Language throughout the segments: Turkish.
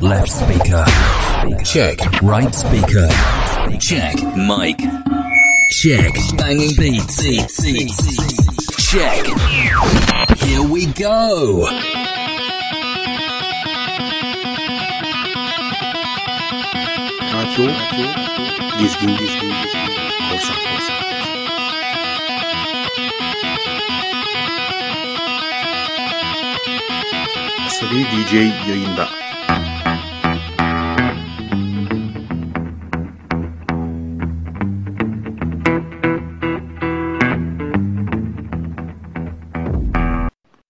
Left speaker. Check. Right speaker. Check. Mic. Check. Banging beats. Check. Here we go. Radyo. Gizgin. Korsan. Asri DJ yayında.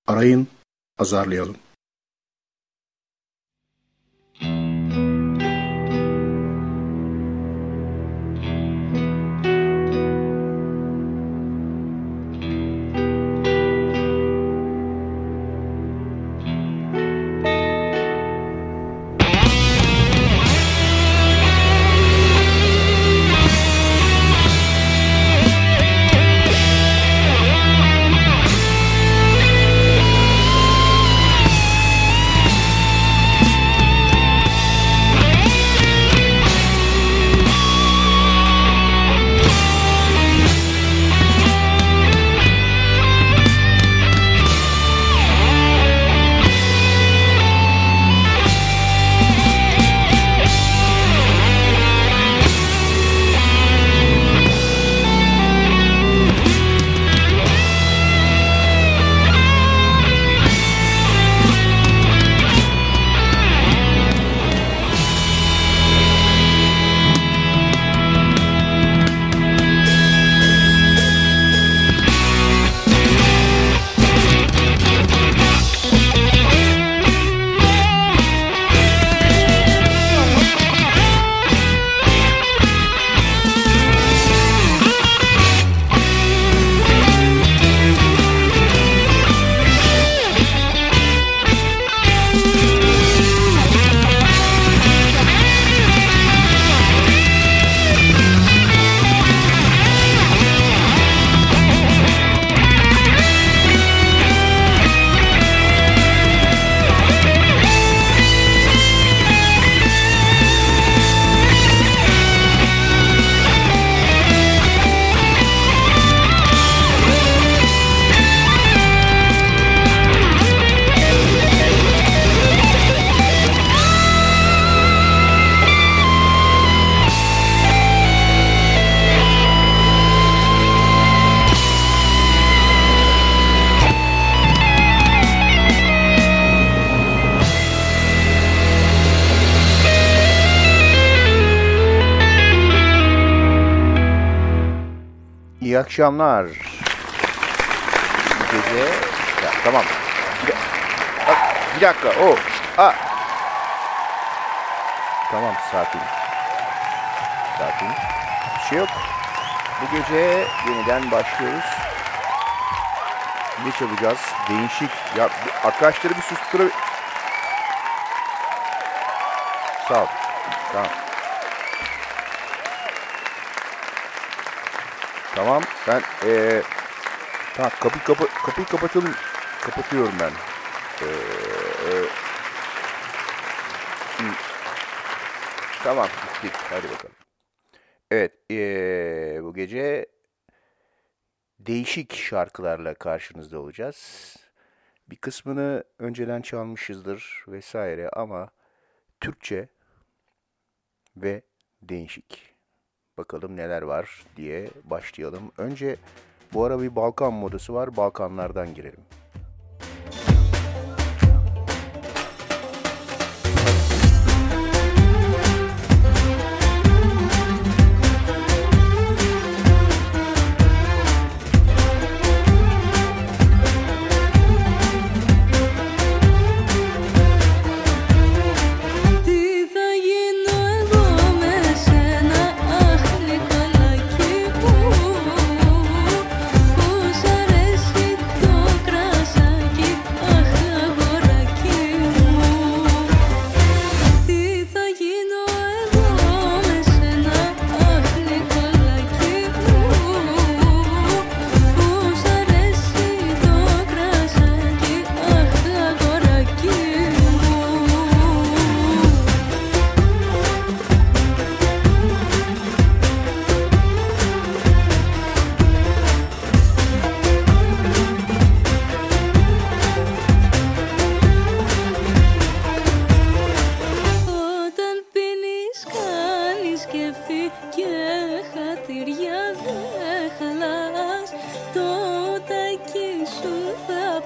Arayın, azarlayalım. İyi akşamlar. Gece... Ya, tamam. Bir dakika. O. Ah. Tamam, sakin. Bir şey yok. Bu gece yeniden başlıyoruz. Ne çalacağız? Değişik. Ya arkadaşları bir susturabilir. Sağ ol. Tamam. Tamam, ben tamam, kapıyı kapatalım, kapatıyorum ben. Tamam, gittik, hadi bakalım. Evet, bu gece değişik şarkılarla karşınızda olacağız. Bir kısmını önceden çalmışızdır vesaire ama Türkçe ve değişik. Bakalım neler var diye başlayalım. Önce bu ara bir Balkan modası var. Balkanlardan girelim.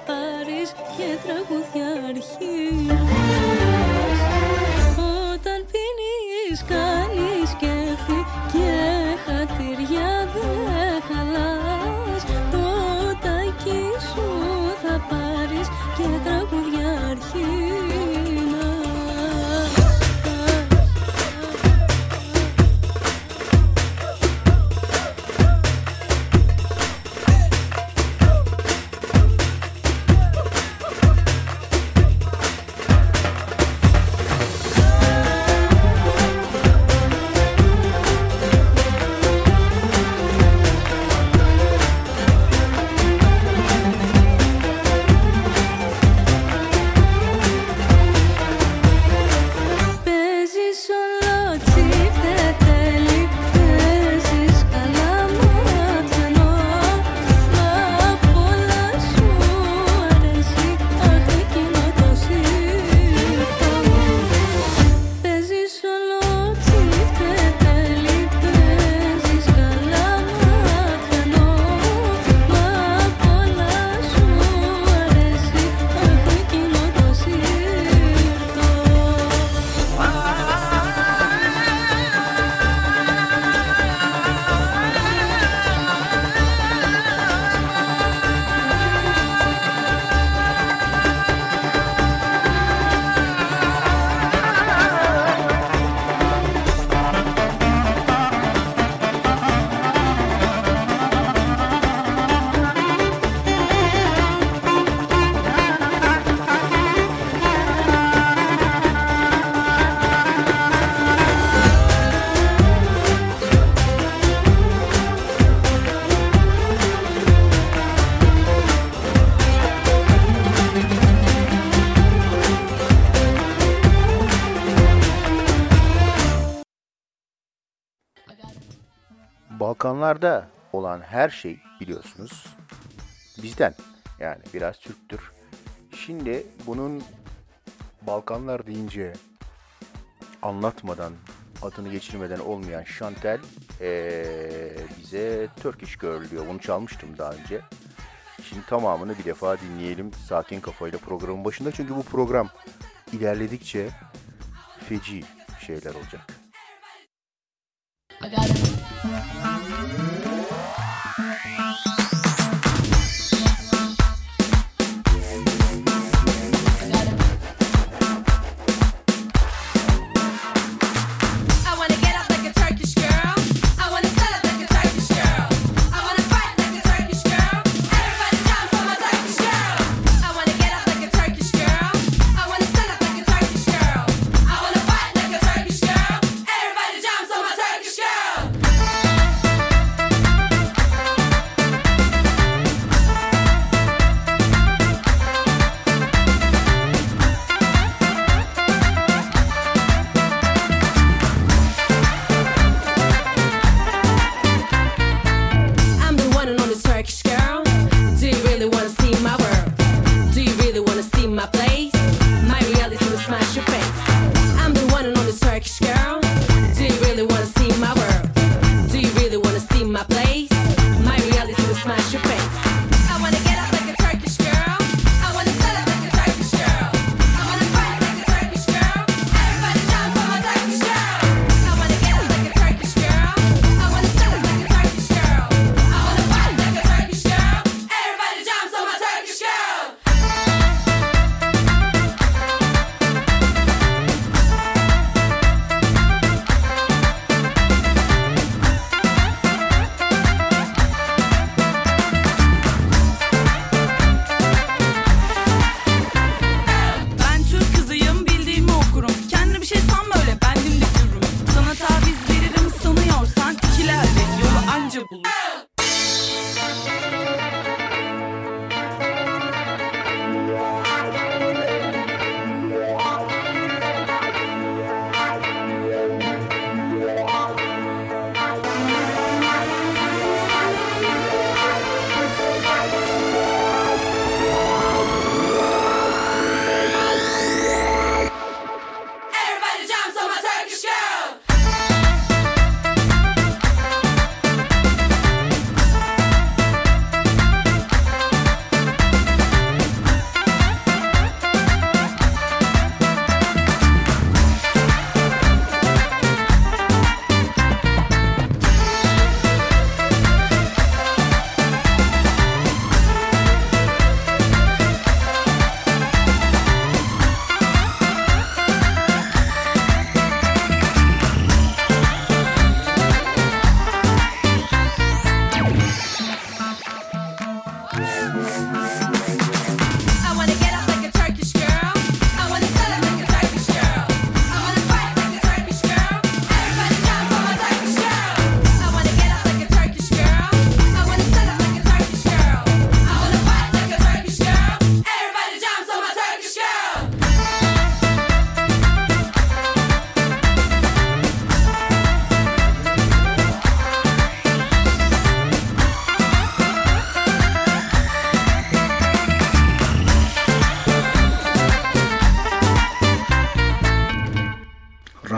πάρεις και τραγουδιάρχη. Όταν πίνεις κάνεις κέφι και χατήρια δεν χαλάς. Το τάκι σου θα πάρεις και τραγουδιάρχη. Balkanlarda olan her şey biliyorsunuz bizden, yani biraz Türktür. Şimdi bunun Balkanlar deyince anlatmadan, adını geçirmeden olmayan Shantel bize Turkish Girl diyor. Bunu çalmıştım daha önce. Şimdi tamamını bir defa dinleyelim sakin kafayla programın başında. Çünkü bu program ilerledikçe feci şeyler olacak.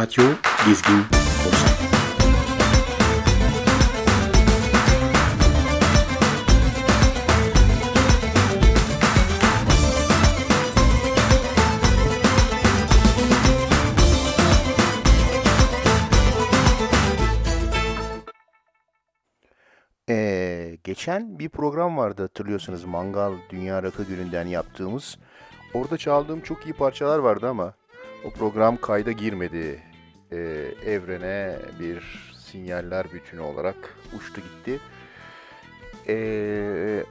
Radyo Gezgin Posta. Geçen bir program vardı, hatırlıyorsunuz, Mangal Dünya Rakı Günü'nden yaptığımız. Orada çaldığım çok iyi parçalar vardı ama o program kayda girmedi. Evrene bir sinyaller bütünü olarak uçtu gitti.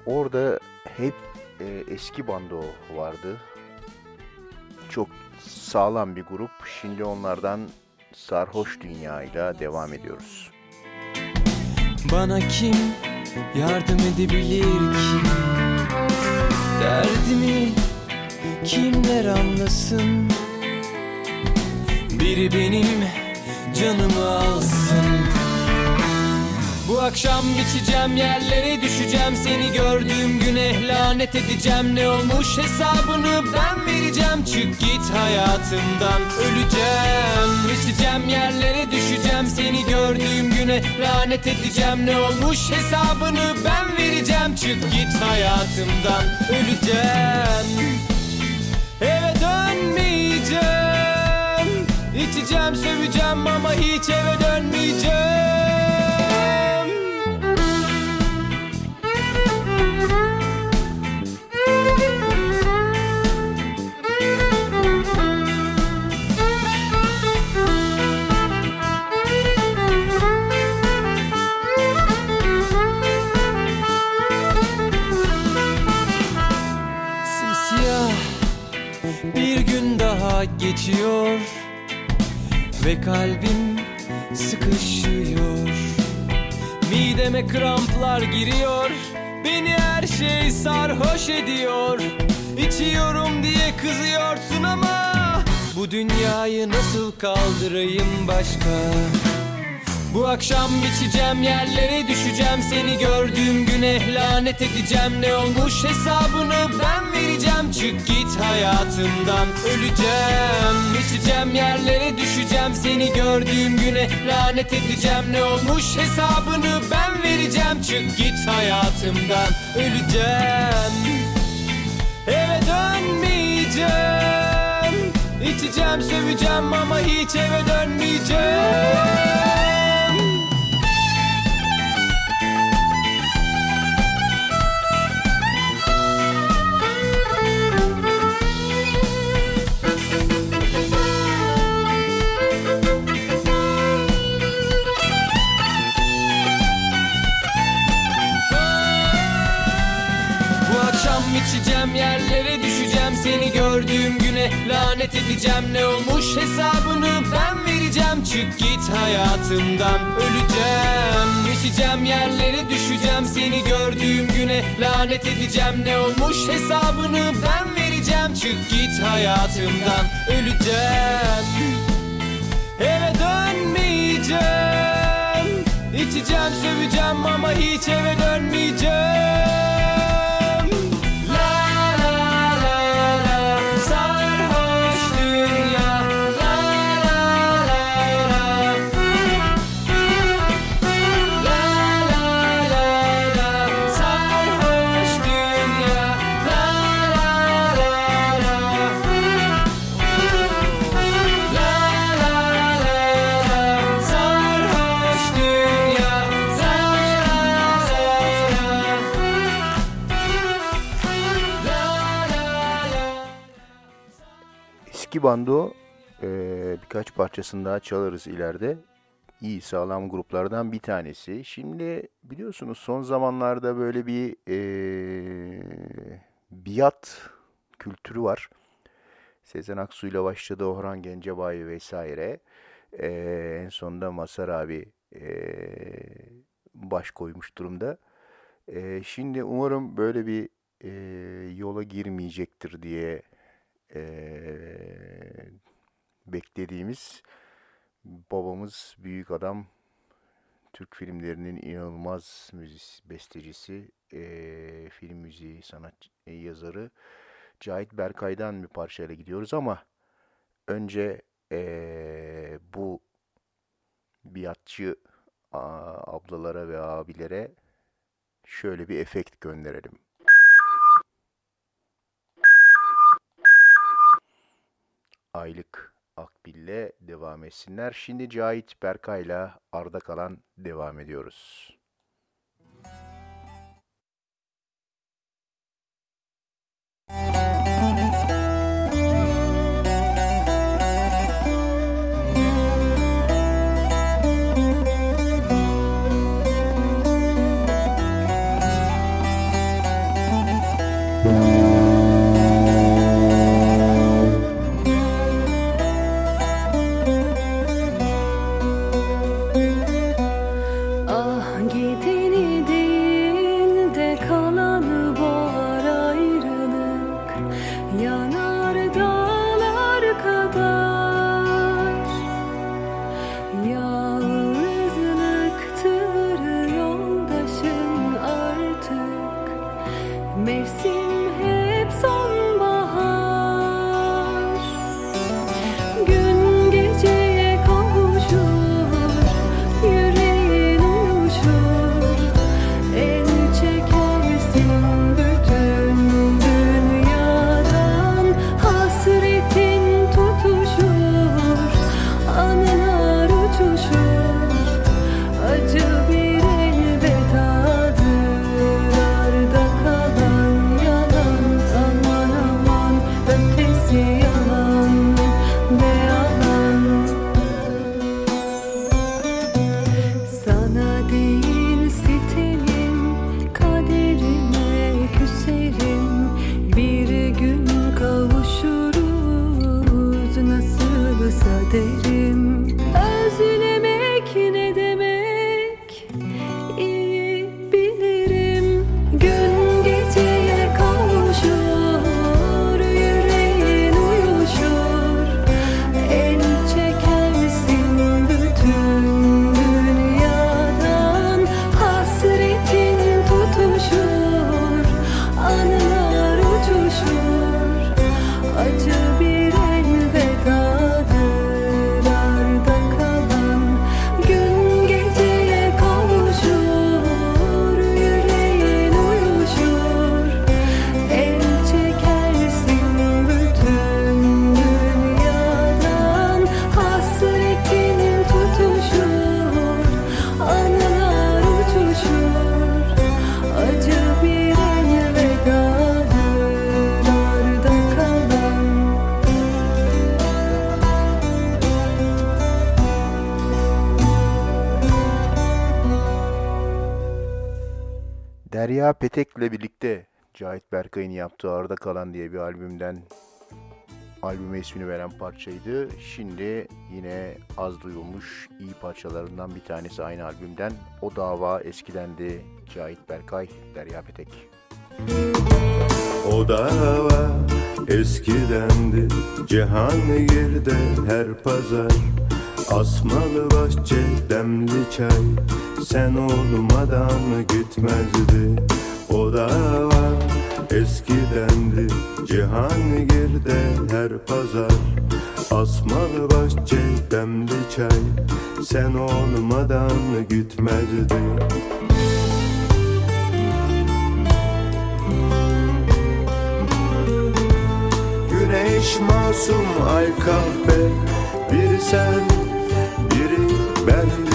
Orada hep Eski Bando vardı. Çok sağlam bir grup. Şimdi onlardan Sarhoş Dünya'yla devam ediyoruz. Bana kim yardım edebilir ki? Derdimi kimler anlasın? Biri benim canımı alsın. Bu akşam biçeceğim, yerlere düşeceğim, seni gördüğüm güne lanet edeceğim. Ne olmuş hesabını ben vereceğim, çık git hayatımdan, öleceğim. Biçeceğim, yerlere düşeceğim, seni gördüğüm güne lanet edeceğim. Ne olmuş hesabını ben vereceğim, çık git hayatımdan, öleceğim. Eve dönmeyeceğim, İçeceğim, söveceğim ama hiç eve dönmeyeceğim. Simsiyah bir gün daha geçiyor ve kalbim sıkışıyor. Mideme kramplar giriyor, beni her şey sarhoş ediyor. İçiyorum diye kızıyorsun ama bu dünyayı nasıl kaldırayım başka? Bu akşam biçeceğim, yerlere düşeceğim, seni gördüğüm güne lanet edeceğim. Ne olmuş hesabını ben vereceğim, çık git hayatımdan, öleceğim. Biçeceğim, yerlere düşeceğim, seni gördüğüm güne lanet edeceğim. Ne olmuş hesabını ben vereceğim, çık git hayatımdan, öleceğim. Eve dönmeyeceğim, içeceğim, söveceğim ama hiç eve dönmeyeceğim. İçeceğim, yerlere düşeceğim, seni gördüğüm güne lanet edeceğim. Ne olmuş hesabını ben vereceğim, çık git hayatımdan, öleceğim. İçeceğim, yerlere düşeceğim, seni gördüğüm güne lanet edeceğim. Ne olmuş hesabını ben vereceğim, çık git hayatımdan, öleceğim. Eve dönmeyeceğim, İçeceğim, söveceğim ama hiç eve dönmeyeceğim. Bando birkaç parçasını daha çalarız ileride. İyi, sağlam gruplardan bir tanesi. Şimdi biliyorsunuz son zamanlarda böyle bir biat kültürü var. Sezen Aksu ile başladı, Orhan Gencebay vesaire. En sonunda Masar abi baş koymuş durumda. Şimdi umarım böyle bir yola girmeyecektir diye beklediğimiz babamız büyük adam, Türk filmlerinin inanılmaz müzik bestecisi, film müziği sanat yazarı Cahit Berkay'dan bir parçayla gidiyoruz ama önce bu biatçı ablalara ve abilere şöyle bir efekt gönderelim. Aylık Akbil'le devam etsinler. Şimdi Cahit Berkay'la Arda Kalan devam ediyoruz. Derya Petek'le birlikte Cahit Berkay'ın yaptığı Arda Kalan diye bir albüme ismini veren parçaydı. Şimdi yine az duyulmuş iyi parçalarından bir tanesi aynı albümden. O dava eskidendi. Cahit Berkay, Derya Petek. O dava eskidendi. Cihangir'de her pazar asmalı bahçe demli çay, sen olmadan gitmezdi. O dava eskidendi. Cihangir'de her pazar asmalı bahçe demli çay, sen olmadan gitmezdi. Güneş masum, ay kahve, bir sen biri bendi.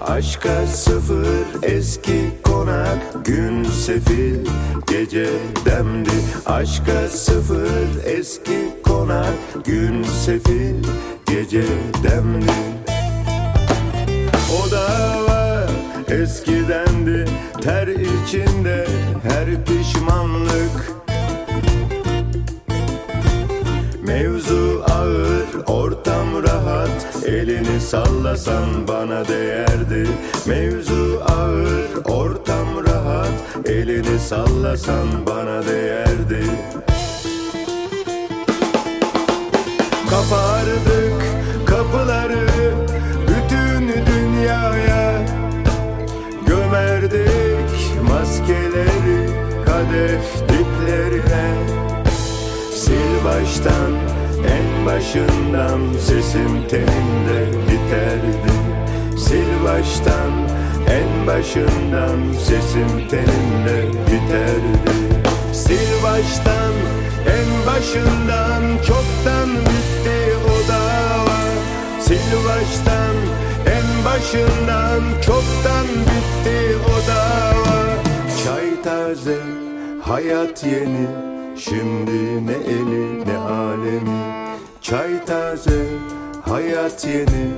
Aşka sıfır eski konak, gün sefil gece demdi. Aşka sıfır eski konak, gün sefil gece demdi. O dava eskidendi, ter içinde her pişmanlık. Mevzu ağır, ortam rahat, elini sallasan bana değerdi. Mevzu ağır, ortam rahat, elini sallasan bana değerdi. Kapardık kapıları bütün dünyaya, gömerdik maskeleri kadeh diplerine. Sil baştan, en başından sesim tenimde biterdi. Sil baştan, en başından sesim tenimde biterdi. Sil baştan, en başından çoktan bitti o dava. Sil baştan, en başından çoktan bitti o dava. Çay taze, hayat yeni, şimdi ne eli ne alemi. Çay taze, hayat yeni,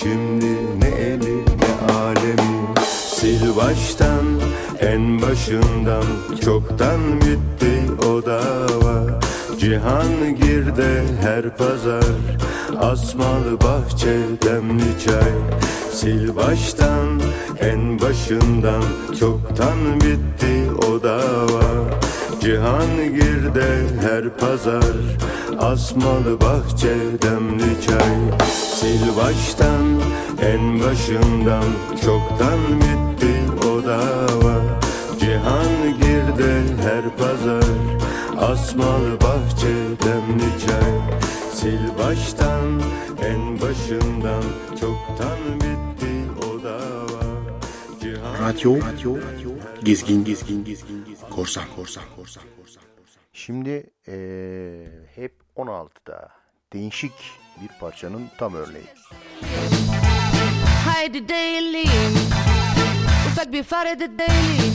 şimdi ne eli ne alemi. Sil baştan, en başından çoktan bitti o dava. Cihangir'de her pazar asmalı bahçe demli çay. Sil baştan, en başından çoktan bitti o dava. Cihangir'de her pazar asmalı bahçe demli çay. Sil baştan, en başından çoktan bitti o dava. Cihangir'de her pazar asmalı bahçe demli çay. Sil baştan, en başından çoktan bitti o dava. Radyo Gezgin Korsan. Şimdi hep 16'da değişik bir parçanın tam örneği. Haydi değilim, ufak bir fare de değilim.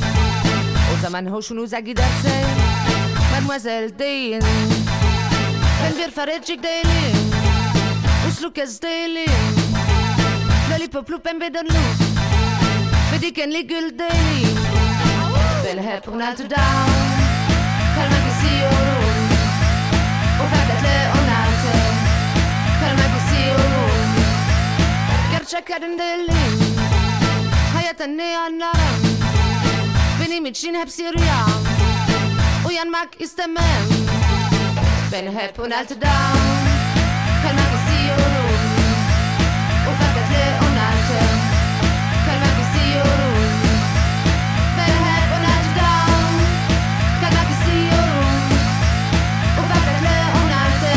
O zaman hoşunuza giderse, mademoiselle deyin. Ben bir farecik değilim, uslu kez değilim. Lollipoplu pembe donlu ve dikenli gül değilim. Ben hep 16'da kalmak istiyorum, o fakatle 16. Kalmak istiyorum, gerçek kadın değilim. Hayattan ne anlarım, benim için hepsi rüya. Uyanmak istemem, ben hep 16'da kalmak istiyorum, o fakatle 16. Kalmak istiyorum, ben hep 16'da kalmak istiyorum, o fakatle 16.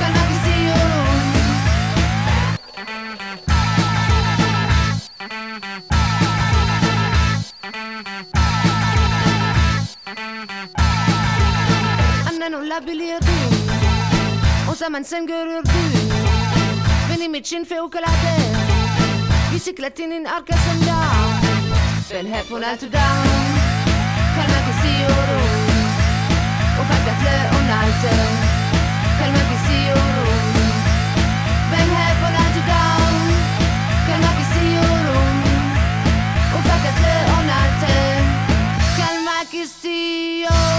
Kalmak istiyorum. Annen olabilirdin, o zaman sen görürdün benim için fevkalade. Bisikletinin arkasında ben hep 16'da kalmak istiyorum, o fakatle 16. Kalmak istiyorum, ben hep 16'da kalmak istiyorum, o fakatle 16. Kalmak istiyorum.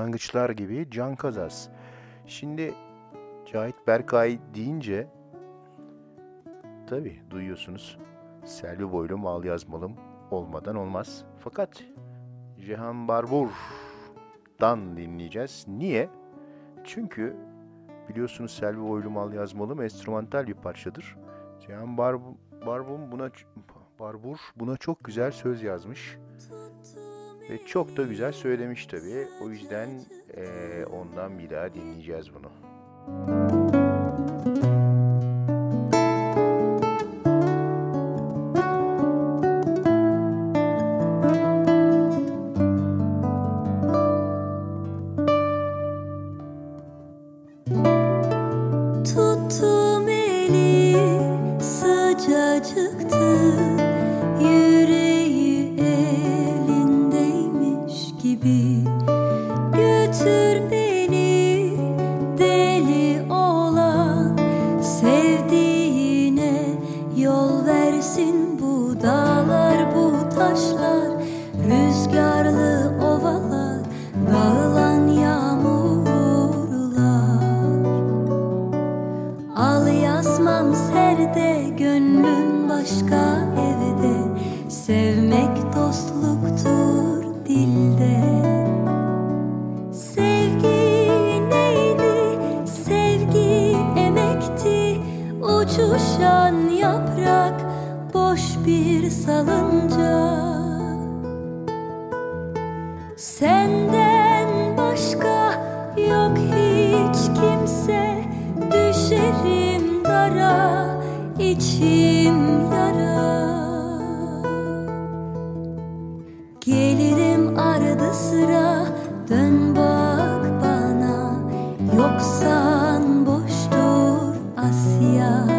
Başlangıçlar gibi Can Kazaz. Şimdi Cahit Berkay deyince tabii duyuyorsunuz, Selvi Boylum Al Yazmalım olmadan olmaz. Fakat Jehan Barbur'dan dinleyeceğiz. Niye? Çünkü biliyorsunuz Selvi Boylum Al Yazmalım enstrümantal bir parçadır. Jehan Barbur buna çok güzel söz yazmış. Ve çok da güzel söylemiş tabii. O yüzden ondan bir daha dinleyeceğiz bunu. Tuttum eli sıcacıktı, yüreği elindeymiş gibi. Götür beni deli olan sevdiğine, yol versin bu dağlar bu taşlar, rüzgarlı ovalar, dağılan yağmurlar. Al yazmam serde, gönlün başka evde, sevmek dostluktur dilde. Uçuşan yaprak, boş bir salıncak. Senden başka yok hiç kimse, düşerim dara, içim yara. Gelirim arada sıra, dön bak bana, yoksan boştur Asya.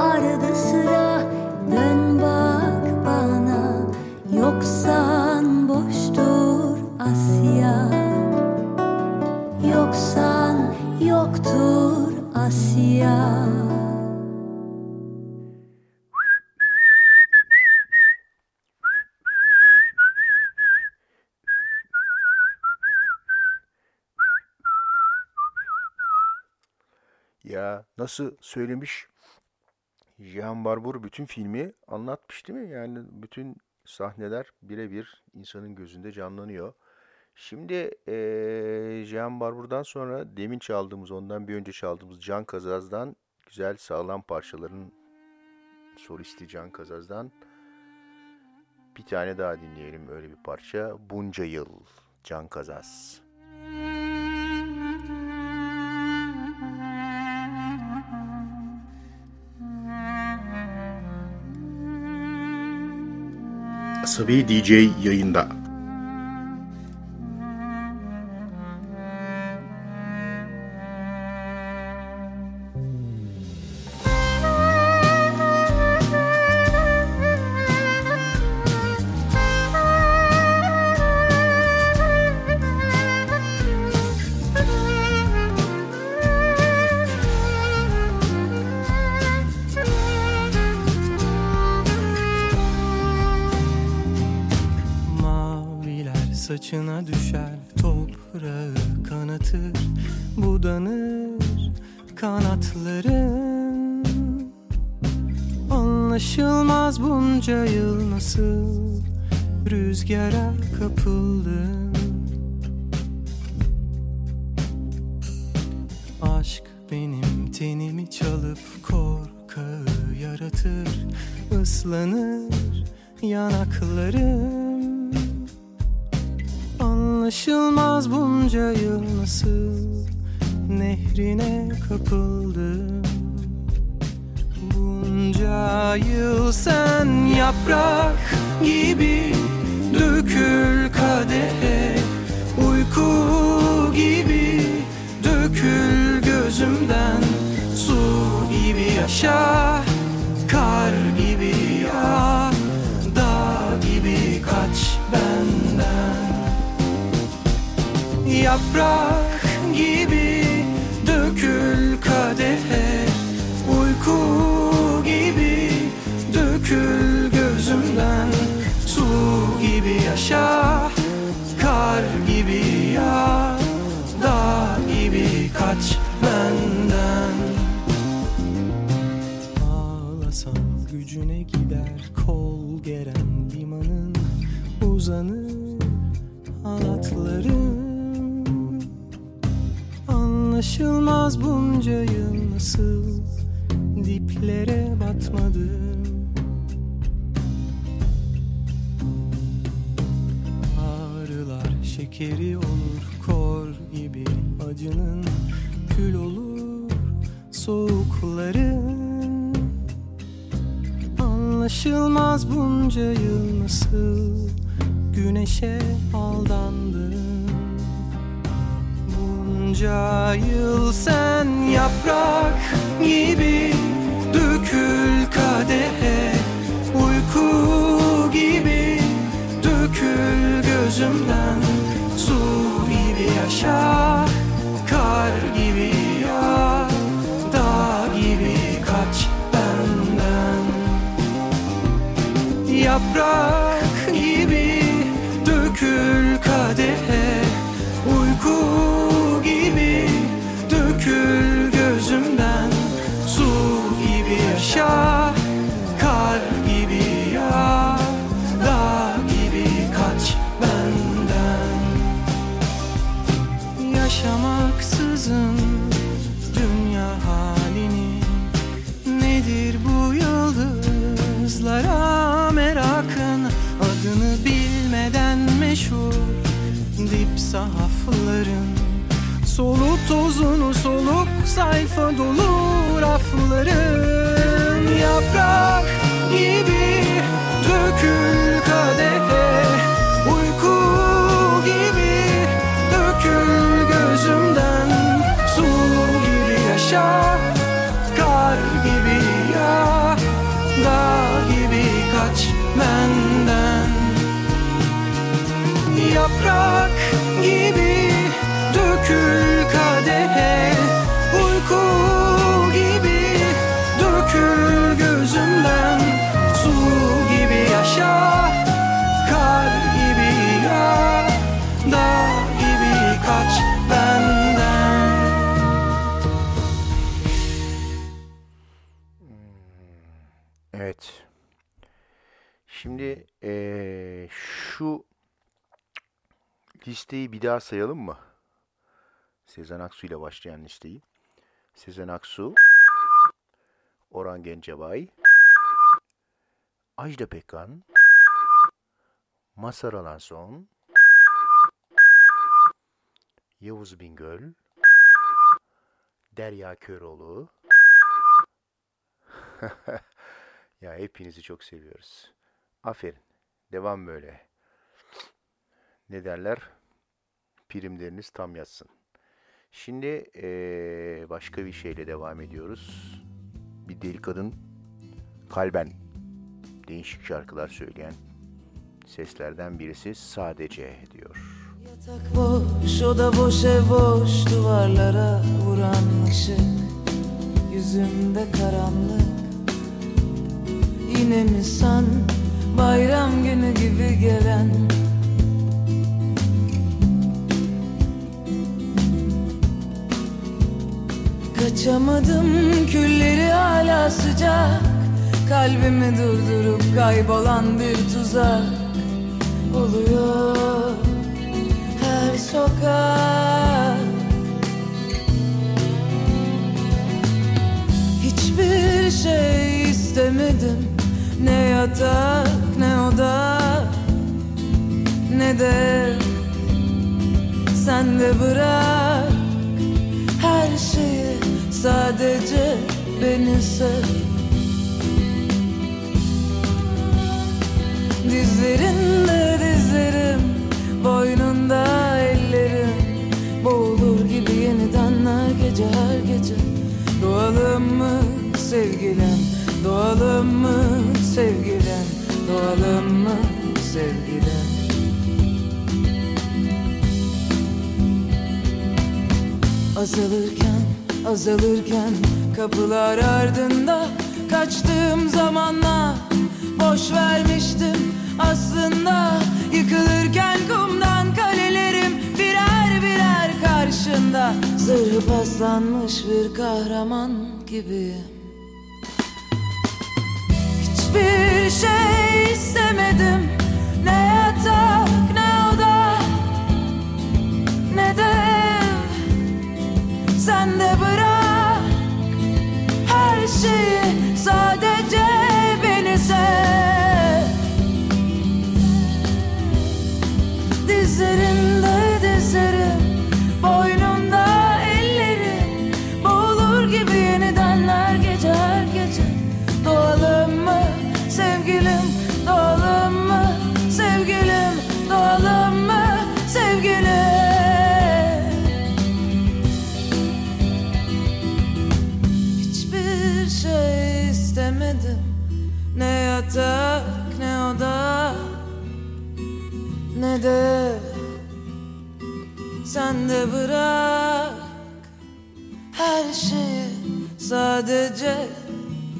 Arada sıra dön bak bana, yoksan yoktur Asya. Nasıl söylemiş? Jehan Barbur bütün filmi anlatmış değil mi? Yani bütün sahneler birebir insanın gözünde canlanıyor. Şimdi Jehan Barbur'dan sonra demin çaldığımız, ondan bir önce çaldığımız Can Kazaz'dan, güzel sağlam parçaların solisti Can Kazaz'dan bir tane daha dinleyelim, öyle bir parça. Bunca Yıl, Can Kazaz. Asabi DJ yayında. Saçına düşer, toprağı kanatır, budanır kanatların. Anlaşılmaz bunca yıl nasıl rüzgara kapıldım. Aşk benim tenimi çalıp korkağı yaratır, ıslanır yanakların. Anlaşılmaz bunca yıl nasıl nehrine kapıldım. Bunca yıl sen yaprak gibi dökül kadehe, uyku gibi dökül gözümden. Su gibi yaşa, kar gibi yağ, dağ gibi kaç benden. Yaprak gibi dökül kadehe, uyku gibi dökül gözümden. Su gibi yaşa, kar gibi yağ, dağ gibi kaç benden. Ağlasam gücüne gider, kol geren limanın uzanır halatları. Anlaşılmaz bunca yıl nasıl diplere batmadım. Ağrılar şekeri olur, kor gibi acının, kül olur soğukların. Anlaşılmaz bunca yıl nasıl güneşe aldandım. Bunca yıl sen yaprak gibi dökül kadehe, uyku gibi dökül gözümden. Su gibi yaşa, kar gibi yağ, dağ gibi kaç benden. Yaprak gibi dökül kadehe, uyku gibi dökül gözümden. Su gibi yaşa, kar gibi yağ, dağ gibi kaç benden. Yaşamaksızın dünya halini, nedir bu yıldızlara merakın? Adını bilmeden meşhur dip sahafların, solup tozunu solup sayfa dolu rafların. Yaprak gibi dökül kadehe, uyku gibi dökül gözümden. Su gibi yaşa, kar gibi yağ, dağ gibi kaç benden. Yaprak gibi dökül kadehe, uyku gibi dökül gözümden. Su gibi yaşa, kar gibi yağ, dağ gibi kaç benden. Evet. Şimdi şu listeyi bir daha sayalım mı? Sezen Aksu ile başlayan listeyi. Sezen Aksu, Orhan Gencebay, Ajda Pekkan, Masal Alanson, Yavuz Bingöl, Derya Köroğlu. Ya hepinizi çok seviyoruz. Aferin. Devam böyle. Ne derler? Primleriniz tam yatsın. Şimdi başka bir şeyle devam ediyoruz. Bir deli kadın, Kalben. Değişik şarkılar söyleyen seslerden birisi sadece diyor. Yatak boş, oda boş, ev boş, duvarlara vuran ışık, yüzümde karanlık. Yine mi sen bayram günü gibi gelen? Kaçamadım, külleri hala sıcak, kalbimi durdurup kaybolan bir tuzak oluyor her sokak. Hiçbir şey istemedim, ne yatak ne oda ne de sen de bırak her şeyi. Sadece beni sev. Dizlerinde dizlerim, boynunda ellerim, boğulur gibi yenidenler gece her gece. Doğalım mı sevgilim, doğalım mı sevgilim, doğalım mı sevgilim? Azalırken azalırken kapılar ardında kaçtığım zamanla boş vermiştim aslında. Yıkılırken kumdan kalelerim birer birer karşında, zırhı paslanmış bir kahraman gibi. Hiçbir şey istemedim, ne yatak ne oda ne de sen de bırak her şeyi, sadece beni sev. Dizlerinde dizlerim, boynumda ellerim, boğulur gibi yenidenler gece her gece. Doğalım mı sevgilim, doğalım mı sevgilim, doğalım mı sevgilim? Ne yatak ne oda ne de sen de bırak her şeyi, sadece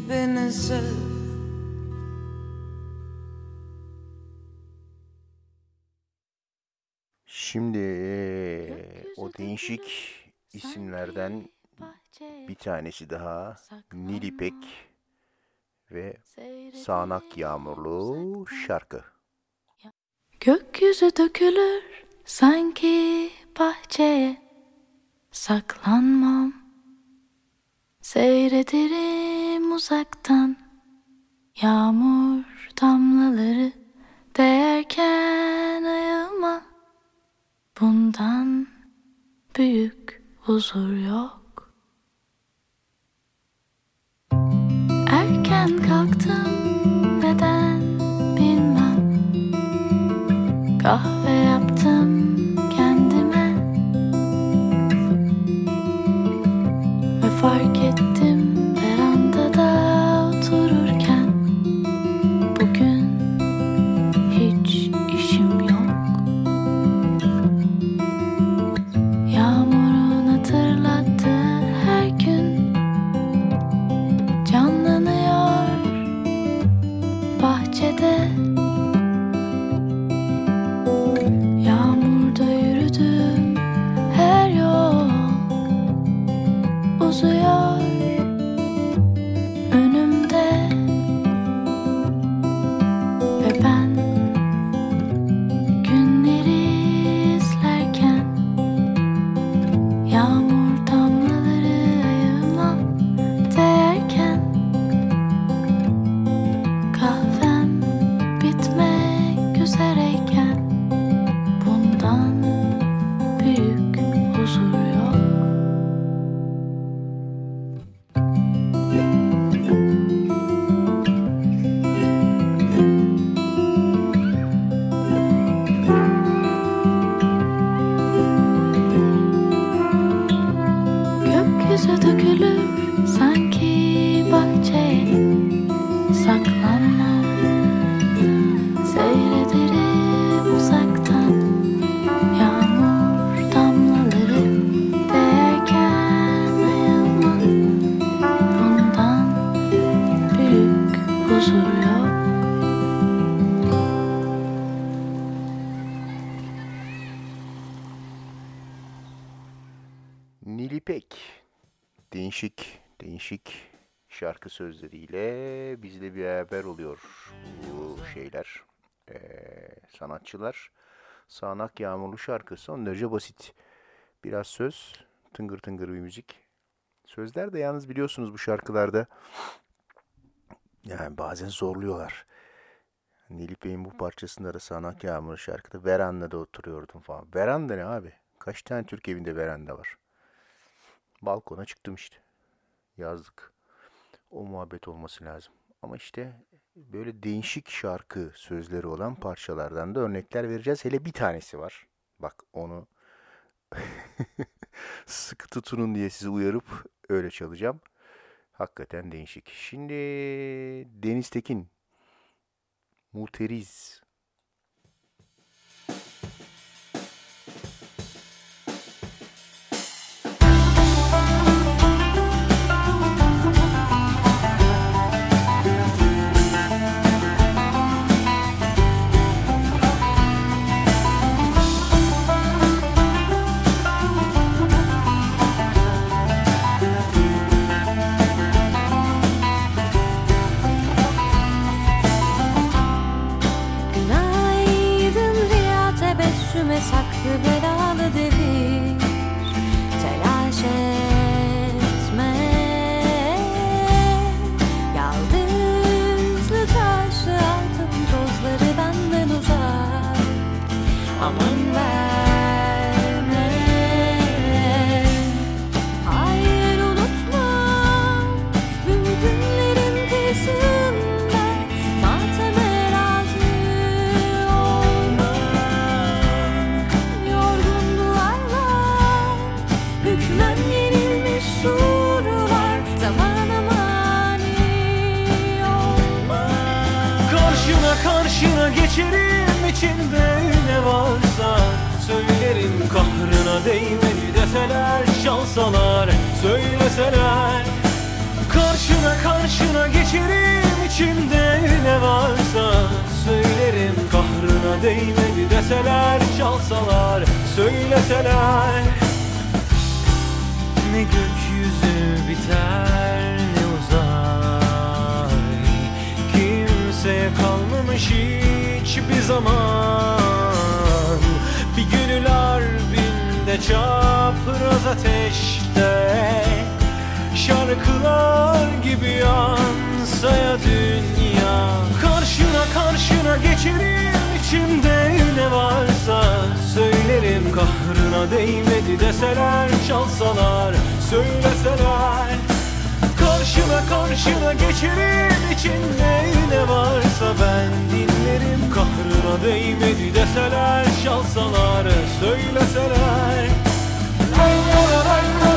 beni sev. Şimdi o değişik isimlerden bir tanesi daha, Nilipek ve Sağanak Yağmurlu şarkı. Gökyüzü dökülür sanki bahçeye, saklanmam, seyrederim uzaktan. Yağmur damlaları değerken ayağıma, bundan büyük huzur yok. Erken kalktım, neden bilmem. Kahve yaptım kendime ve fark ettim verandada otururken, bugün hiç işim yok. Yağmurun hatırlattığı her gün canlanıyor bahçede. Yağmurda yürüdüm, her yol uzuyor. değişik şarkı sözleriyle bizle beraber oluyor bu şeyler, sanatçılar. Sağanak Yağmurlu şarkı son derece basit. Biraz söz, tıngır tıngır bir müzik. Sözler de yalnız biliyorsunuz bu şarkılarda yani bazen zorluyorlar. Nilipek'in bu parçasında da Sağanak Yağmurlu şarkıda verandada oturuyordum falan. Veranda ne abi? Kaç tane Türk evinde veranda var? Balkona çıktım işte. Yazdık. O muhabbet olması lazım. Ama işte böyle değişik şarkı sözleri olan parçalardan da örnekler vereceğiz. Hele bir tanesi var. Bak onu sıkı tutunun diye sizi uyarıp öyle çalacağım. Hakikaten değişik. Şimdi Deniz Tekin, Muteriz. Saklı belalı devir, telaş etme. Yaldızlı taşı altın tozları benden uzak, aman verme. Hayır, unutma mümkünlerin tesir. Geçerim içinde ne varsa, söylerim kahrına değmedi deseler, şansalar söyleseler. Karşına geçerim içinde ne varsa, söylerim kahrına değmedi deseler, şansalar söyleseler. Ne gökyüzü biter ne uzay, kimseye kalmamış hiçbir zaman. Bir gönül harbinde çapraz ateşte, şarkılar gibi yansaya dünya. Karşına geçerim içimde ne varsa, söylerim kahrına değmedi deseler, çalsalar söyleseler. Karşına geçerim içinde ne varsa, ben dinlerim kahrına değmedi deseler, şalsalar söyleseler. Lay lay lay lay.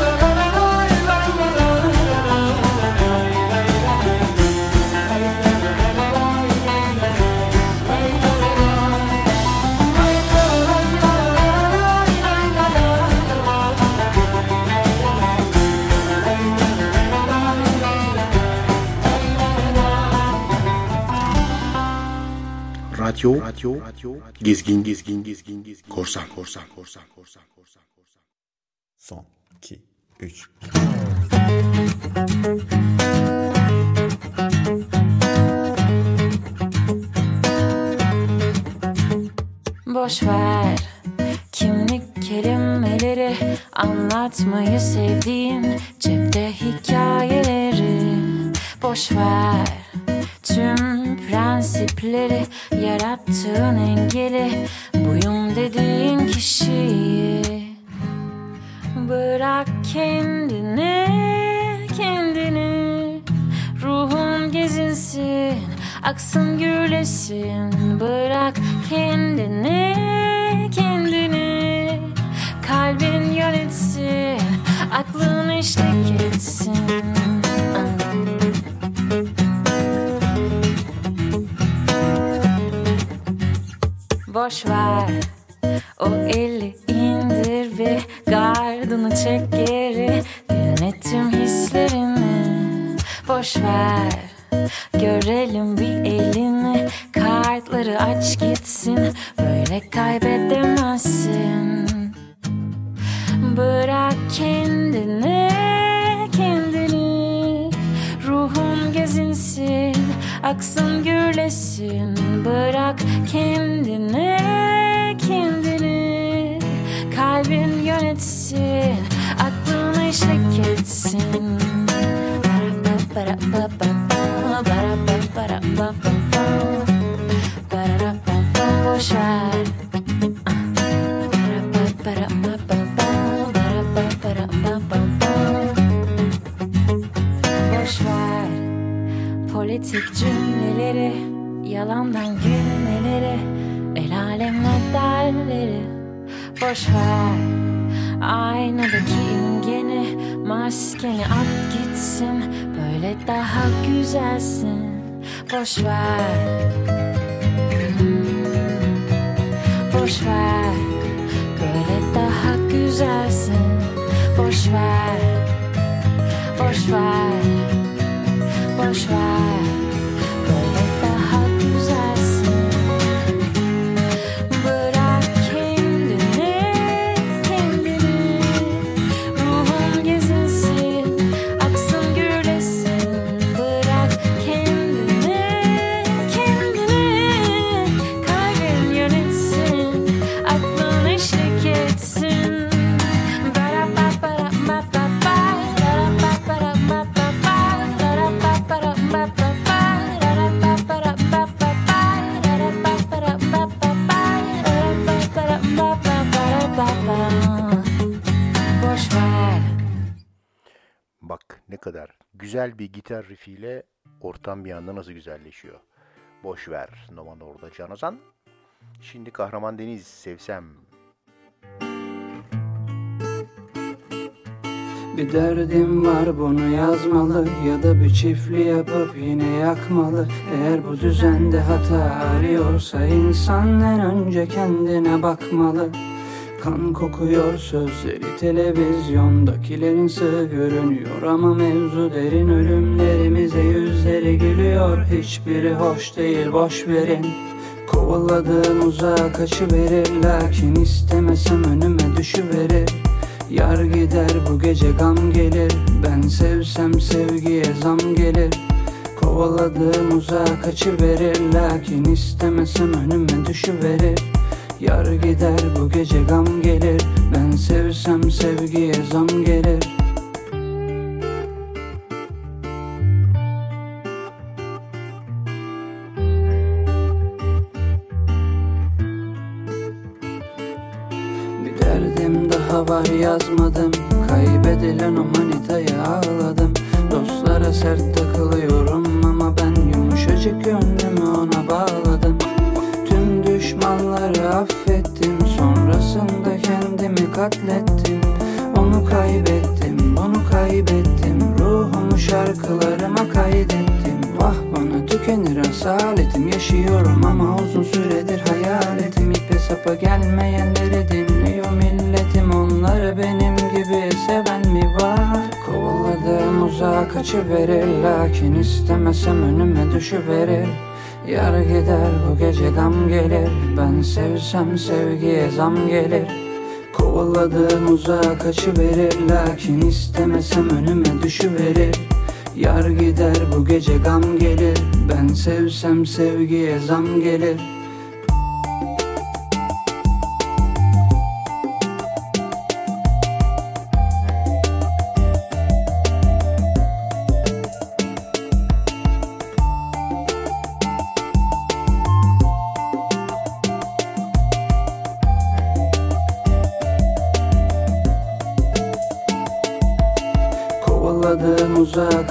Gezgin korsan. Son 2 3 Boş ver kimlik kelimeleri, anlatmayı sevdiğim cepte hikayeleri. Boş ver tüm prensipleri, yarattığın engeli, buyum dediğin kişiyi. Bırak kendini, ruhun gezinsin, aksın gürlesin. Bırak kendini, kalbin yönetsin, aklın eşlik etsin. Boş ver o eli, indir bir gardını, çek geri, dinlettim hislerini. Boş ver görelim bir elini, kartları aç gitsin, böyle kaybedemezsin. Bırak kendini aksın gürlesin, bırak kendini kalbin yönetsin, aklını şek etsin. Bara ba ba bara ba ba boş ver. Bara ba bara ba boş ver. Politik cümleleri, yalandan gülmeleri, el alemle derleri boş ver. Aynadaki imgeni, maskeni at gitsin, böyle daha güzelsin boş ver. Boş ver, böyle daha güzelsin boş ver. Boş ver, boş ver, böyle daha güzelsin. Bırak kendini, ruhun gezinsin, aksın gürlesin. Bırak kendini, kalbin yönetsin, aklın eşlik etsin. Bak ne kadar güzel bir gitar riffiyle ortam bir anda nasıl güzelleşiyor. Boş ver, Nova Norda, Canozan. Şimdi Kahraman Deniz, sevsem. Bir derdim var, bunu yazmalı ya da bir çiftli yapıp yine yakmalı. Eğer bu düzende hata arıyorsa insan en önce kendine bakmalı. Kan kokuyor sözleri televizyondakilerin sığ görünüyor ama mevzu derin, ölümlerimize yüzleri gülüyor, hiçbiri hoş değil boş verin. Kovaladığım uzağa kaçıverir, lakin istemesem önüme düşüverir. Yar gider bu gece gam gelir, ben sevsem sevgiye zam gelir. Kovaladığım uzağa kaçıverir, lakin istemesem önüme düşüverir. Yar gider bu gece gam gelir, ben sevsem sevgiye zam gelir. Bir derdim daha var yazmadım, kaybedilen o manitayı ağladım. Dostlara sert takılıyorum ama ben yumuşacık gönlümü ona bağladım. Düşmanları affettim, sonrasında kendimi katlettim. Onu kaybettim, bunu kaybettim, ruhumu şarkılarıma kaydettim. Vah bana tükenir asaletim, yaşıyorum ama uzun süredir hayaletim. İpe sapa gelmeyenleri dinliyor milletim, onları benim gibi seven mi var? Kovaladığım uzağa kaçıverir, lakin istemesem önüme düşüverir. Yar gider bu gece gam gelir, ben sevsem sevgiye zam gelir. Kovaladığım uzağa kaçıverir, lakin istemesem önüme düşüverir. Yar gider bu gece gam gelir, ben sevsem sevgiye zam gelir.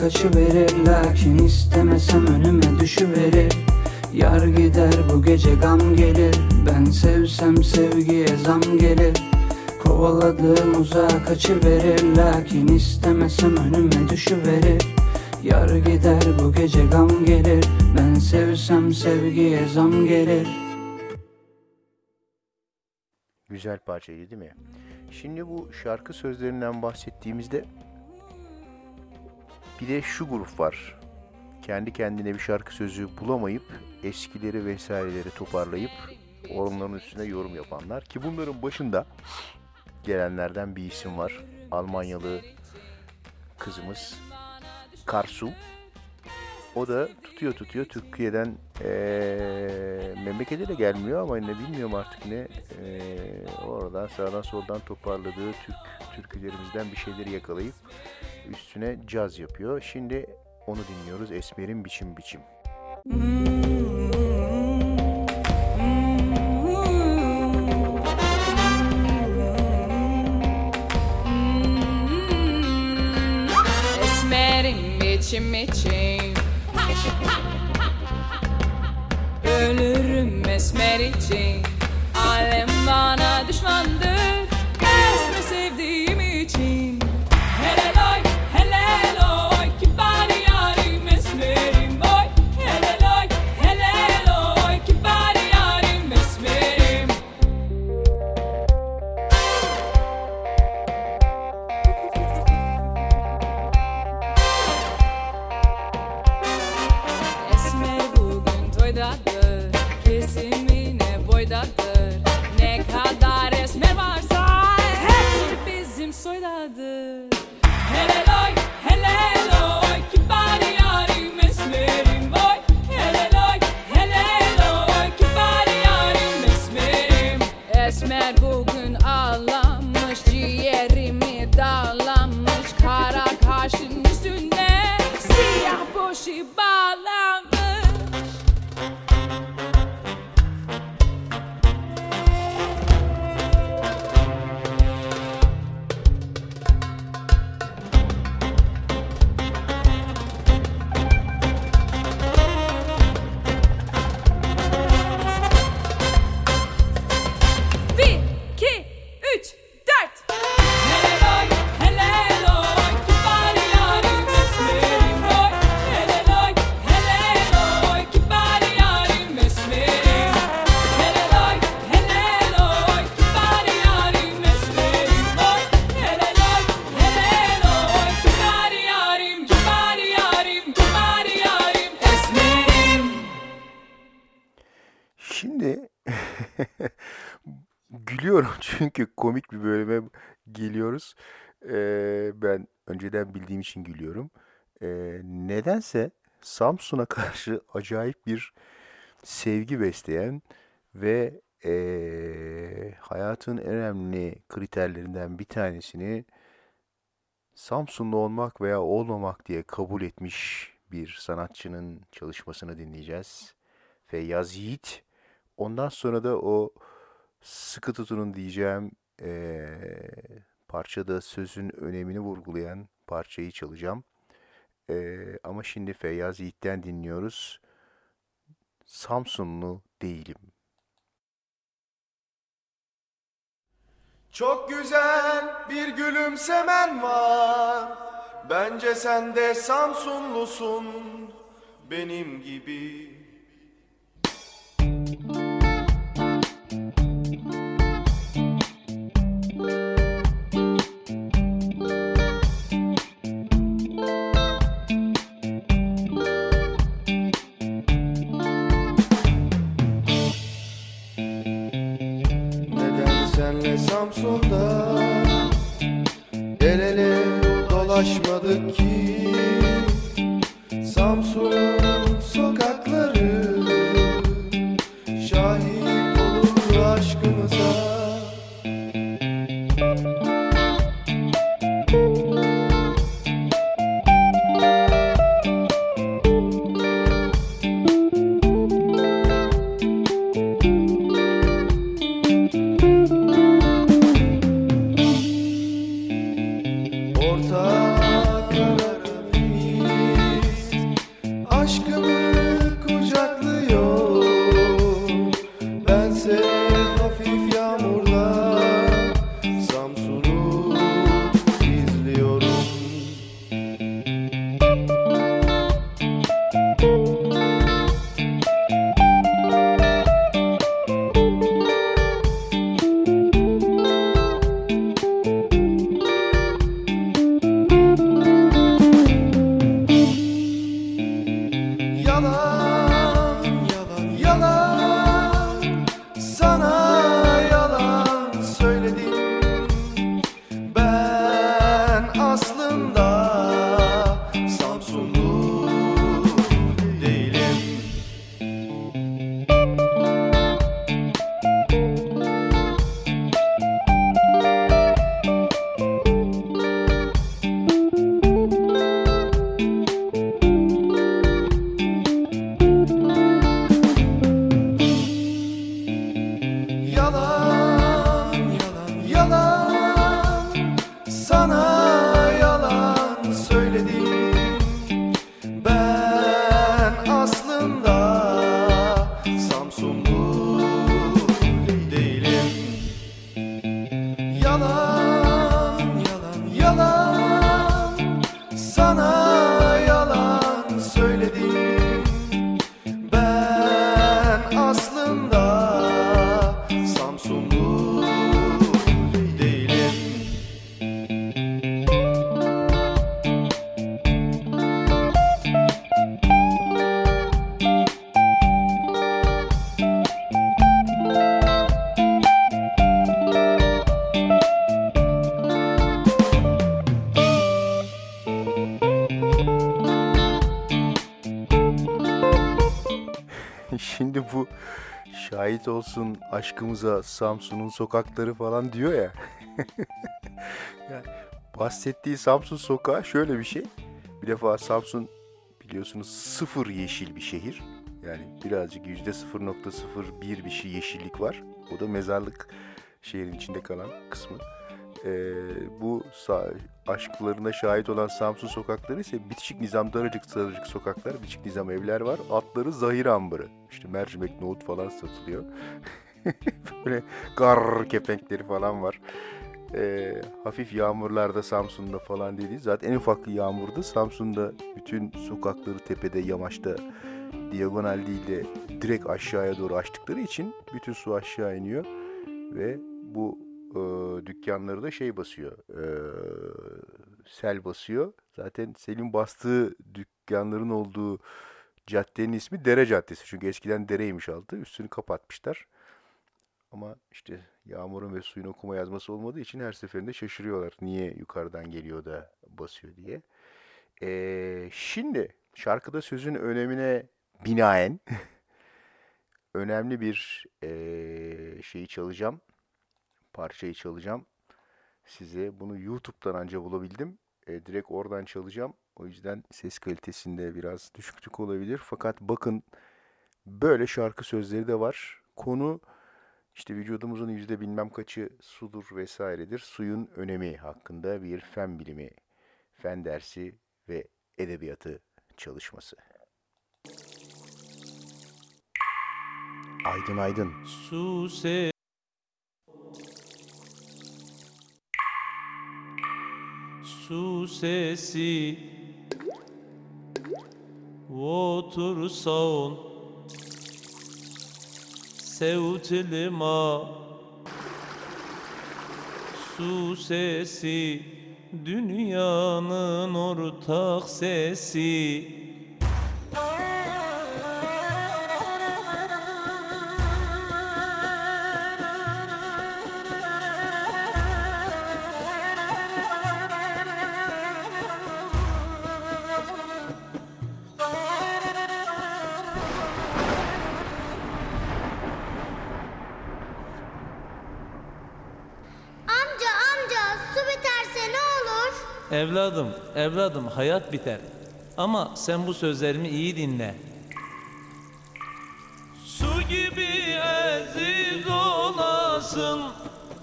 Kaçıverir, lakin istemesem önüme düşüverir. Yar gider bu gece gam gelir, ben sevsem sevgiye zam gelir. Kovaladığım uzağa kaçıverir, lakin istemesem önüme düşüverir. Yar gider bu gece gam gelir, ben sevsem sevgiye zam gelir. Güzel parçaydı değil mi? Şimdi bu şarkı sözlerinden bahsettiğimizde bir de şu grup var. Kendi kendine bir şarkı sözü bulamayıp eskileri vesaireleri toparlayıp onların üstüne yorum yapanlar. Ki bunların başında gelenlerden bir isim var. Almanyalı kızımız Karsu. O da tutuyor Türkiye'den memlekete de gelmiyor ama ne bilmiyorum artık ne oradan sağdan soldan toparladığı türkülerimizden bir şeyleri yakalayıp üstüne caz yapıyor. Şimdi onu dinliyoruz. Esmer'in Biçim Biçim. Esmer'in biçim biçim. Ölürüm esmer için. Alem bana düşmandır. Esmer sevdiğim için. Helal oy, helal oy. Kim bari yarim esmerim oy. Helal oy, helal oy. Kim bari yarim esmerim. Esmer bugün toydadır. Ne kadar esmer varsa hepsi bizim soydadır. Helal oy, helal oy. Kim bari yarim esmerim oy. Helal oy, helal oy. Kim bari yarim esmerim. Esmer bugün ağlamış, ciğerimi dağlamış. Kara kaşın üstünde siyah boşu bağlamış. Çünkü komik bir bölüme geliyoruz. Ben önceden bildiğim için gülüyorum. Nedense Samsun'a karşı acayip bir sevgi besleyen ve hayatın en önemli kriterlerinden bir tanesini Samsunlu olmak veya olmamak diye kabul etmiş bir sanatçının çalışmasını dinleyeceğiz. Feyyaz Yiğit. Ondan sonra da o sıkı tutunun diyeceğim parçada sözün önemini vurgulayan parçayı çalacağım. Ama şimdi Feyyaz Yiğit'ten dinliyoruz. Samsunlu değilim. Çok güzel bir gülümsemen var. Bence sen de Samsunlusun benim gibi. Samsun'da el ele dolaşmadık ki. Samsun'un sokakları şahit olur aşkımıza. Şimdi bu şahit olsun aşkımıza Samsun'un sokakları falan diyor ya. Yani bahsettiği Samsun sokağı şöyle bir şey. Bir defa Samsun biliyorsunuz sıfır yeşil bir şehir. Yani birazcık %0.01 bir şey yeşillik var. O da mezarlık şehrin içinde kalan kısmı. Bu aşklarına şahit olan Samsun sokakları ise bitişik nizam daracık sarıcık sokaklar, bitişik nizam evler var. Altları zahir ambarı. İşte mercimek, nohut falan satılıyor. Böyle gar kepenkleri falan var. Hafif yağmurlarda Samsun'da falan dediği zaten en ufak yağmurda Samsun'da bütün sokakları tepede, yamaçta diagonal değil de direkt aşağıya doğru açtıkları için bütün su aşağı iniyor ve bu dükkanları da şey basıyor, sel basıyor. Zaten selin bastığı dükkanların olduğu caddenin ismi Dere Caddesi. Çünkü eskiden dereymiş altı, üstünü kapatmışlar. Ama işte yağmurun ve suyun okuma yazması olmadığı için her seferinde şaşırıyorlar. Niye yukarıdan geliyor da basıyor diye. Şimdi şarkıda sözün önemine binaen önemli bir parçayı çalacağım. Size bunu YouTube'dan ancak bulabildim. Direkt oradan çalacağım. O yüzden ses kalitesinde biraz düşüklük olabilir. Fakat bakın böyle şarkı sözleri de var. Konu işte vücudumuzun yüzde bilmem kaçı sudur vesairedir. Suyun önemi hakkında bir fen bilimi, fen dersi ve edebiyatı çalışması. Aydın Aydın. Su Sesi. Su sesi, water sound, sevtilima. Su sesi, dünyanın ortak sesi. Evladım, evladım hayat biter. Ama sen bu sözlerimi iyi dinle. Su gibi aziz olasın,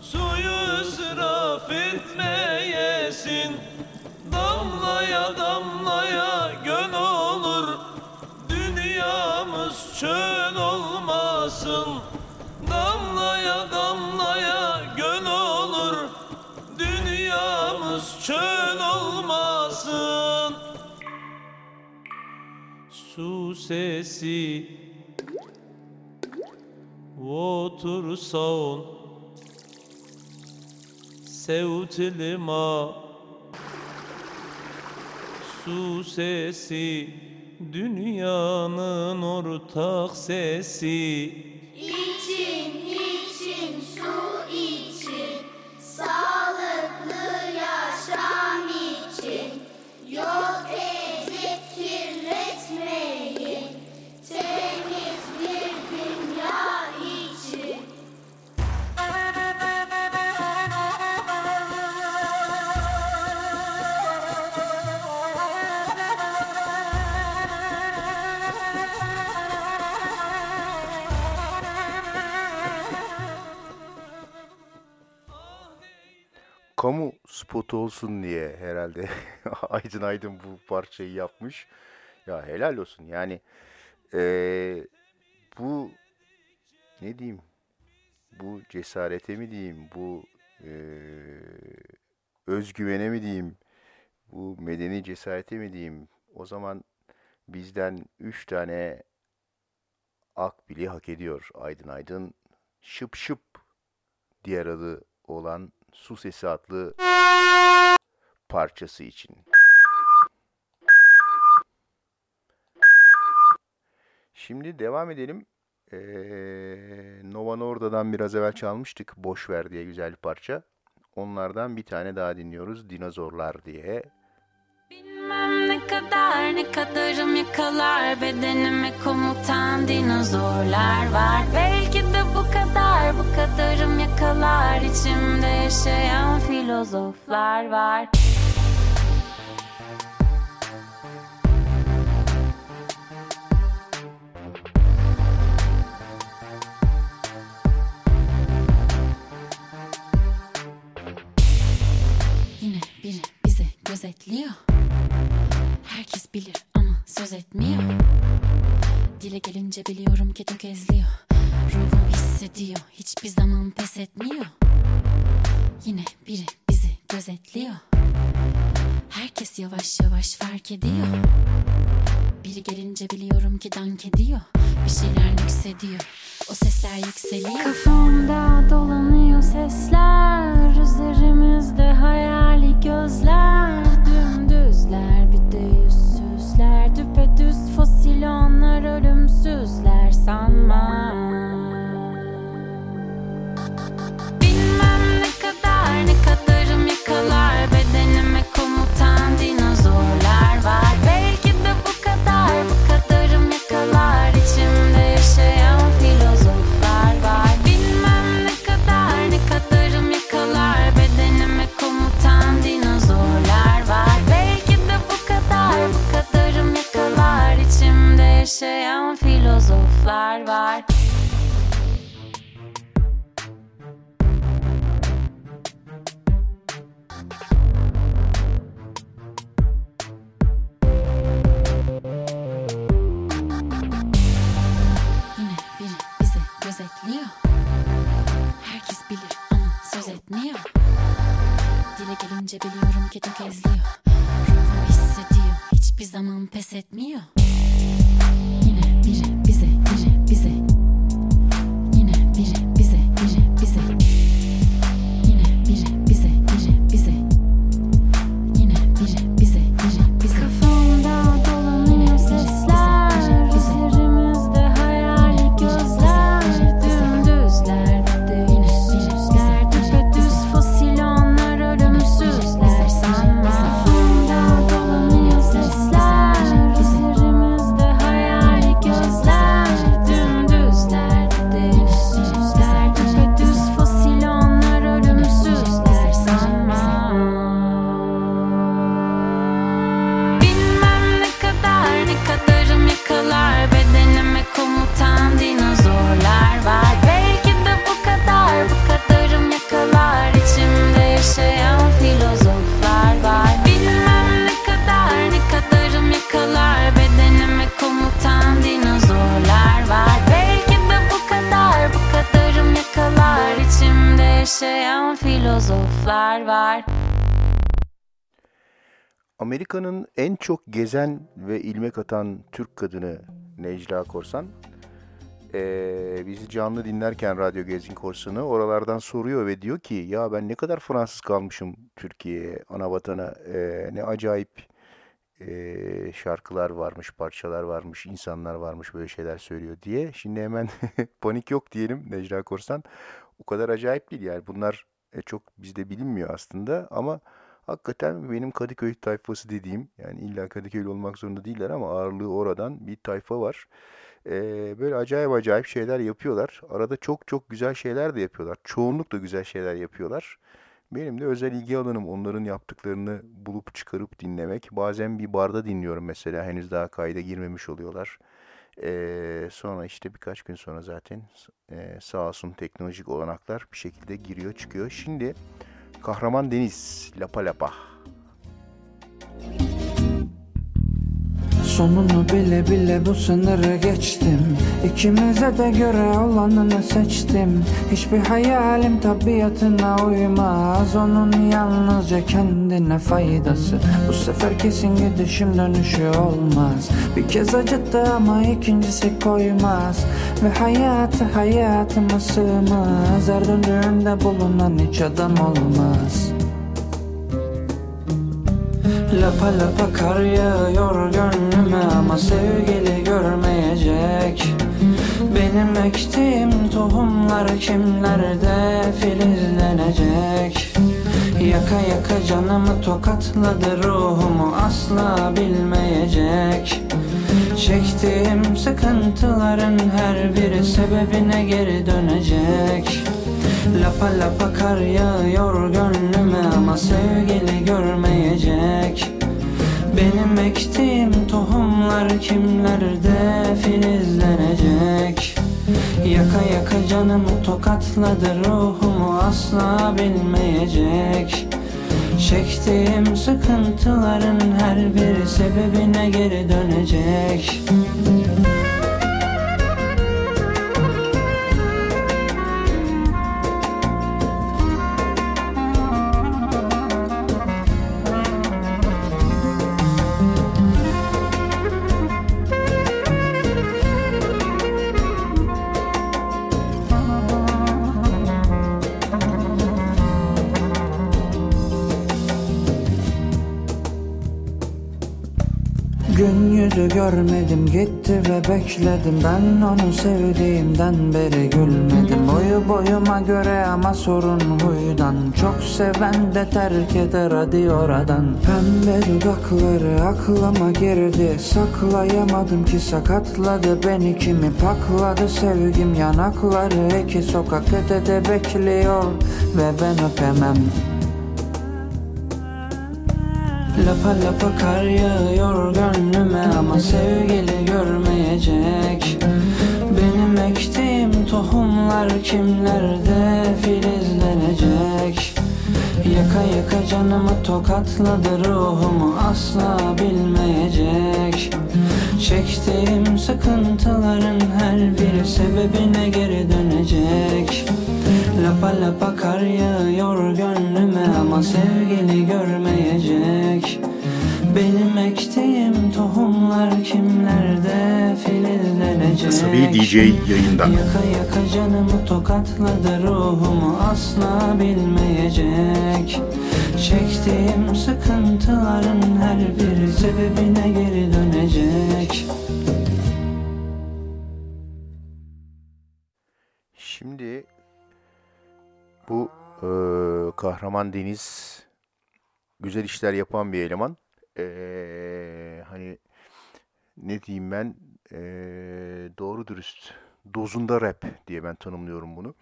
suyu israf etmeyesin. Damlaya damlaya göl olur, dünyamız çöl olmasın. Damlaya damlaya göl olur, dünyamız çöl. Su sesi, water sound, sevtilima. Su sesi, dünyanın ortak sesi. İçin, su için, sağlıklı yaşam için, yok edip kirletmeyin. Kamu spotu olsun diye herhalde Aydın Aydın bu parçayı yapmış. Ya helal olsun yani. Bu ne diyeyim, bu cesarete mi diyeyim, bu özgüvene mi diyeyim, bu medeni cesarete mi diyeyim? O zaman bizden 3 tane akbili hak ediyor Aydın Aydın. Şıp şıp diğer adı olan Su Sesi adlı parçası için. Şimdi devam edelim. Nova Norda'dan biraz evvel çalmıştık. Boş Ver diye güzel bir parça. Onlardan bir tane daha dinliyoruz. Dinozorlar diye. Bilmem ne kadar ne kadarım yakalar bedenime komutan dinozorlar var. Belki de bu kadar, bu kadarım yakalar içimde yaşayan filozoflar var. Yine biri bizi gözetliyor. Herkes bilir ama söz etmiyor. Dile gelince biliyorum ki tökezliyor. Ruhum hissediyor, hiçbir zaman pes etmiyor. Yine biri bizi gözetliyor. Herkes yavaş yavaş fark ediyor. Biri gelince biliyorum ki dank ediyor. Bir şeyler yükseliyor, o sesler yükseliyor. Kafamda dolanıyor sesler, üzerimizde hayali gözler. Dümdüzler bir de yüzsüzler, düpedüz fosil onlar ölümsüzler sanma. Bilmem ne kadar, ne kadarım yakalar bedenime komutan dinozorlar var. Belki de bu kadar, bu kadarım yakalar içimde yaşayan filozoflar var. Bilmem ne kadar, ne kadarım yakalar bedenime komutan dinozorlar var. Belki de bu kadar, bu kadarım yakalar içimde yaşayan filozoflar var. Herkes bilir ama söz etmiyor. Dile gelince biliyorum ki tökezliyor. Ruhum hissediyor, hiçbir zaman pes etmiyor. Yine biri bize, biri bize. Yine biri bize, biri bize. Yine biri bize, biri bize. Yine biri bize, biri bize. Kafamda dolanıyor sesler. Filozoflar var. Amerika'nın en çok gezen ve ilmek atan Türk kadını Necla Korsan bizi canlı dinlerken Radyo Gezgin Korsan'ı oralardan soruyor ve diyor ki ya ben ne kadar Fransız kalmışım Türkiye'ye, ana vatana, ne acayip şarkılar varmış, parçalar varmış, insanlar varmış, böyle şeyler söylüyor diye. Şimdi hemen panik yok diyelim Necla Korsan. O kadar acayip değil yani. Bunlar çok bizde bilinmiyor aslında ama hakikaten benim Kadıköy tayfası dediğim, yani illa Kadıköy'lü olmak zorunda değiller ama ağırlığı oradan bir tayfa var. Böyle acayip şeyler yapıyorlar. Arada çok güzel şeyler de yapıyorlar. Çoğunlukla güzel şeyler yapıyorlar. Benim de özel ilgi alanım onların yaptıklarını bulup çıkarıp dinlemek. Bazen bir barda dinliyorum mesela. Henüz daha kayda girmemiş oluyorlar. Sonra işte birkaç gün sonra zaten sağ olsun teknolojik olanaklar bir şekilde giriyor çıkıyor. Şimdi Kahraman Deniz, Lapa Lapa. Sonunu bile bile bu sınırı geçtim. İkimize de göre olanını seçtim. Hiçbir hayalim tabiatına uymaz. Onun yalnızca kendine faydası. Bu sefer kesin gidişim dönüşü olmaz. Bir kez acıttı ama ikincisi koymaz. Ve hayatı hayatıma sığmaz. Her döndüğümde bulunan hiç adam olmaz. Lapa lapa kar yağıyor gönlüme ama sevgili görmeyecek. Benim ektiğim tohumlar kimlerde filizlenecek? Yaka yaka canımı tokatladı, ruhumu asla bilmeyecek. Çektiğim sıkıntıların her biri sebebine geri dönecek. Lapa lapa kar yağıyor gönlüme ama sevgili görmeyecek. Benim ektiğim tohumlar kimlerde filizlenecek. Yaka yaka canımı tokatladı, ruhumu asla bilmeyecek. Çektiğim sıkıntıların her biri sebebine geri dönecek. Görmedim gitti ve bekledim, ben onu sevdiğimden beri gülmedim. Boyu boyuma göre ama sorun huydan, çok seven de terk eder hadi oradan. Pembe dudakları aklıma girdi, saklayamadım ki sakatladı beni, kimi pakladı sevgim yanakları. İki sokak ötede bekliyor ve ben öpemem. Lapa lapa kar yağıyor gönlüme ama sevgili görmeyecek. Benim ektiğim tohumlar kimlerde filizlenecek. Yaka yaka canımı tokatladı, ruhumu asla bilmeyecek. Çektiğim sıkıntıların her biri sebebine geri dönecek. Lapa lapa kar yağıyor gönlüme ama sevgili görmeyecek. Benim ektiğim tohumlar kimlerde filizlenecek. Asabi DJ yayında. Yaka yaka canımı tokatladı, ruhumu asla bilmeyecek. Çektiğim sıkıntıların her biri sebebine geri dönecek. Şimdi bu Kahraman Deniz güzel işler yapan bir eleman. Hani ne diyeyim ben, doğru dürüst dozunda rap diye ben tanımlıyorum bunu.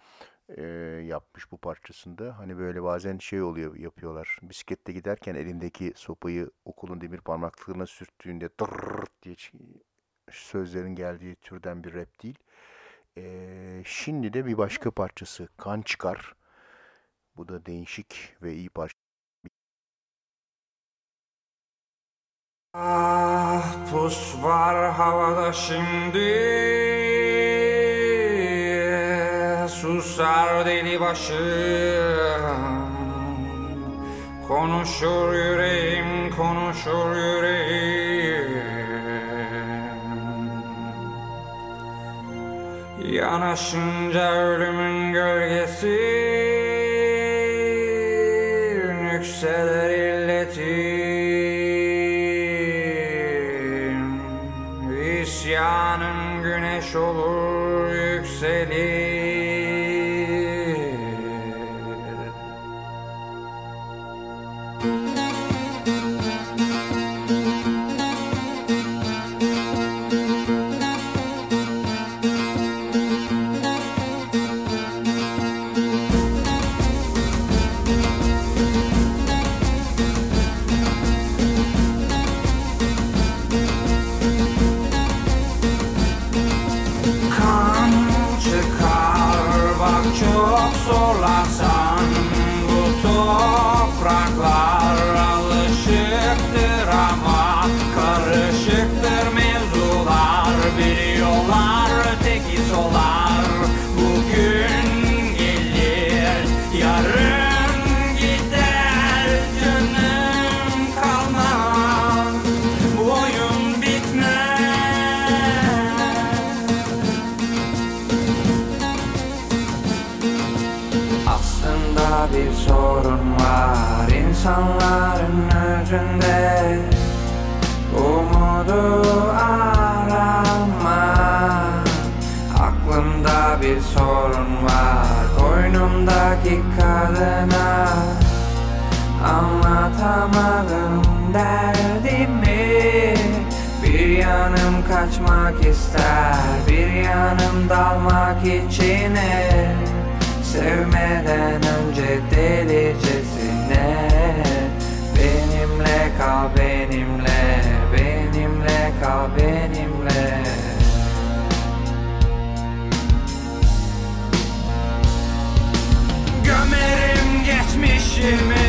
Yapmış bu parçasında. Hani böyle bazen şey oluyor, yapıyorlar. Bisiklette giderken elindeki sopayı okulun demir parmaklıklarına sürttüğünde dırrrt diye sözlerin geldiği türden bir rap değil. Şimdi de bir başka parçası Kan Çıkar. Bu da değişik ve iyi parça. Ah, pus var havada şimdi, susar deli başım. Konuşur yüreğim, konuşur yüreğim. Yanaşınca ölümün gölgesi, yükselir illeti. Yanım güneş olur, yükselir. İnsanların önünde umudu arama. Aklımda bir sorun var, koynumdaki kadına kaçmak ister, bir yanım dalmak içine, sevmeden önce delicesine. Benimle kal, benimle, benimle kal, benimle. Gömerim geçmişimi,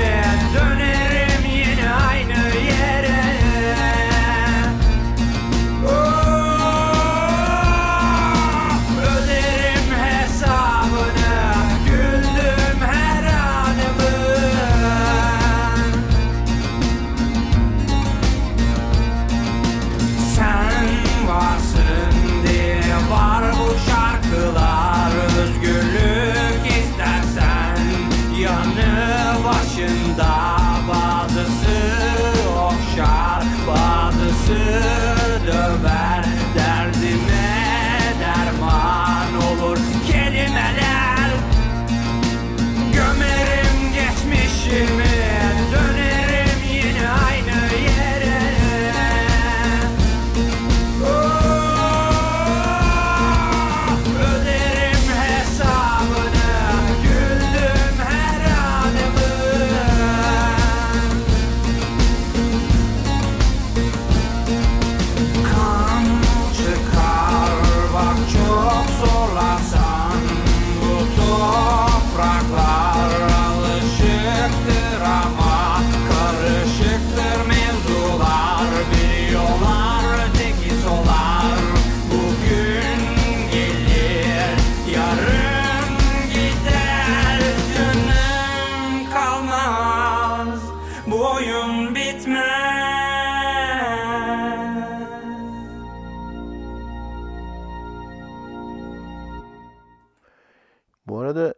dönerim yine aynı yere.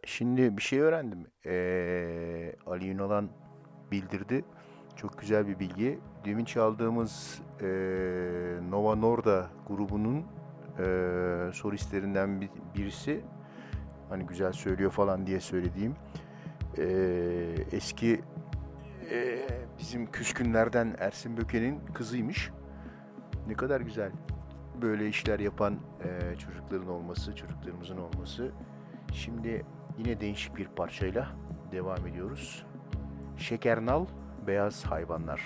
Şimdi bir şey öğrendim. Ali Yunalan bildirdi. Çok güzel bir bilgi. Demin çaldığımız Nova Norda grubunun solistlerinden birisi. Hani güzel söylüyor falan diye söylediğim. Eski bizim küskünlerden Ersin Böke'nin kızıymış. Ne kadar güzel. Böyle işler yapan çocukların olması, çocuklarımızın olması. Şimdi yine değişik bir parçayla devam ediyoruz. Şekernal, Beyaz Hayvanlar.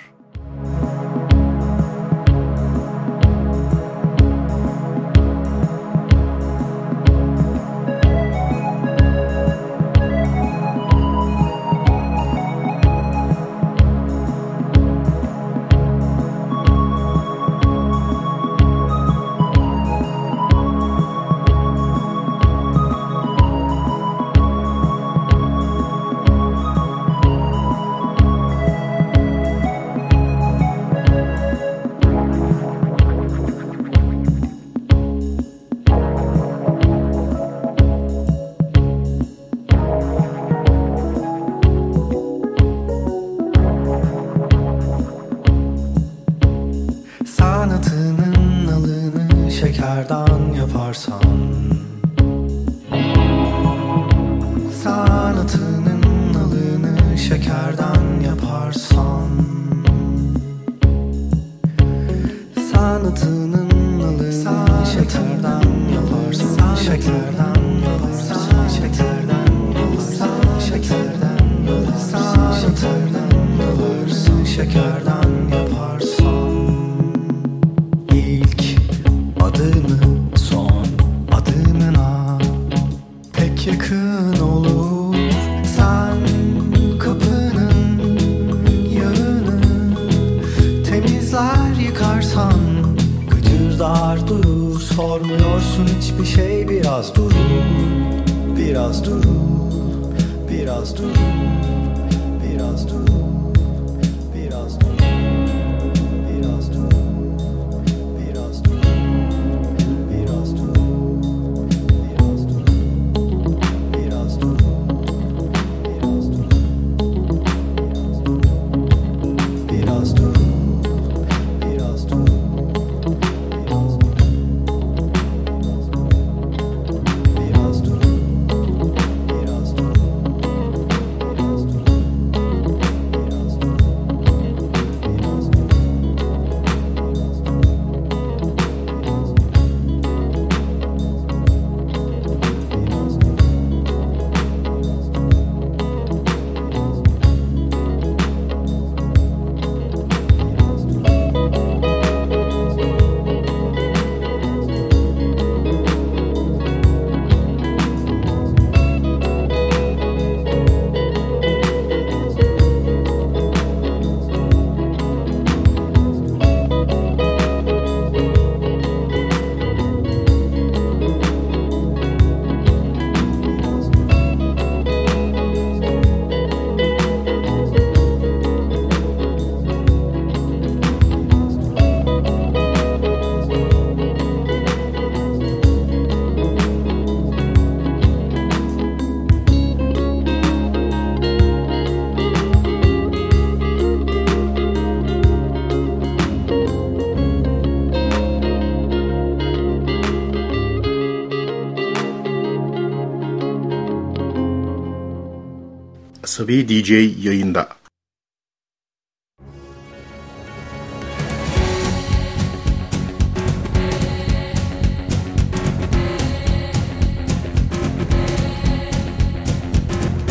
Asabi DJ yayında.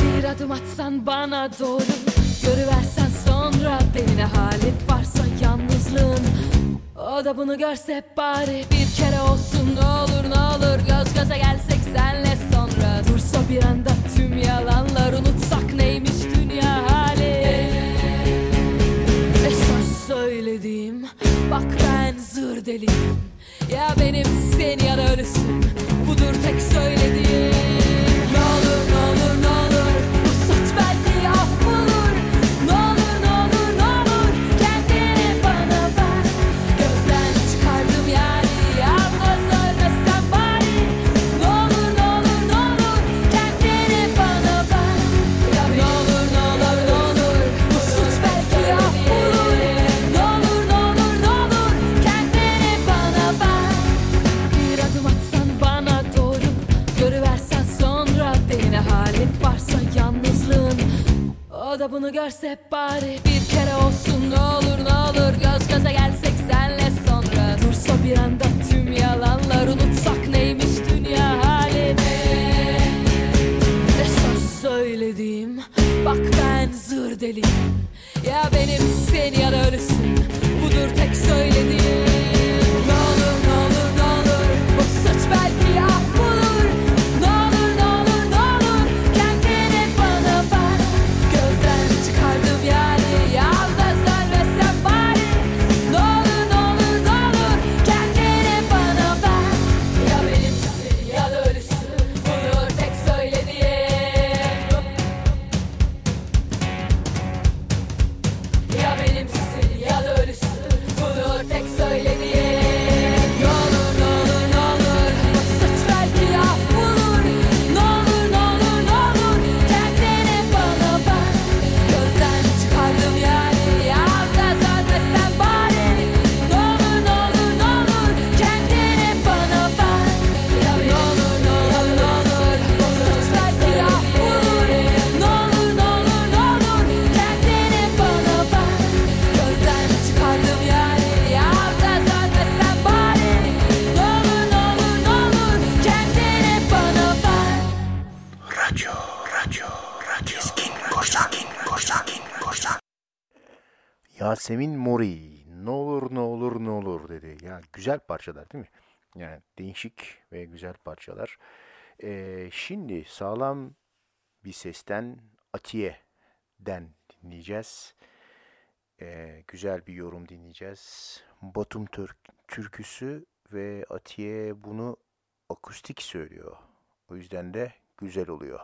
Bir adım atsan bana doğru, görüversen sonra beni, ne hali varsa yalnızlığın, o da bunu görse bari. Bir kere olsun ne olur ne olur, göz göze gelsek senle sonra. Dursa bir anda tüm yalanlar, unutsak neymiş dünya hali. Esas söylediğim, bak ben zır deliyim, ya benimsin ya da ölüsün, budur tek söylediğim. Ne olur ne olur ne olur, usat belki af bulur. O da bunu görse bari. Bir kere olsun ne olur ne olur, göz göze gelsek senle sonra. Dursa bir anda tüm yalanlar, unutsak neymiş dünya hali. Ne söz söylediğim, bak ben zır deliyim, ya benimsin ya da ölüsün, budur tek söylediğim. Ne olur ne olur ne olur, bu suç belki ya. Yasemin Mori, ne olur ne olur ne olur dedi. Yani güzel parçalar değil mi? Yani değişik ve güzel parçalar. Şimdi sağlam bir sesten Atiye'den dinleyeceğiz. Güzel bir yorum dinleyeceğiz. Batum türküsü ve Atiye bunu akustik söylüyor. O yüzden de güzel oluyor.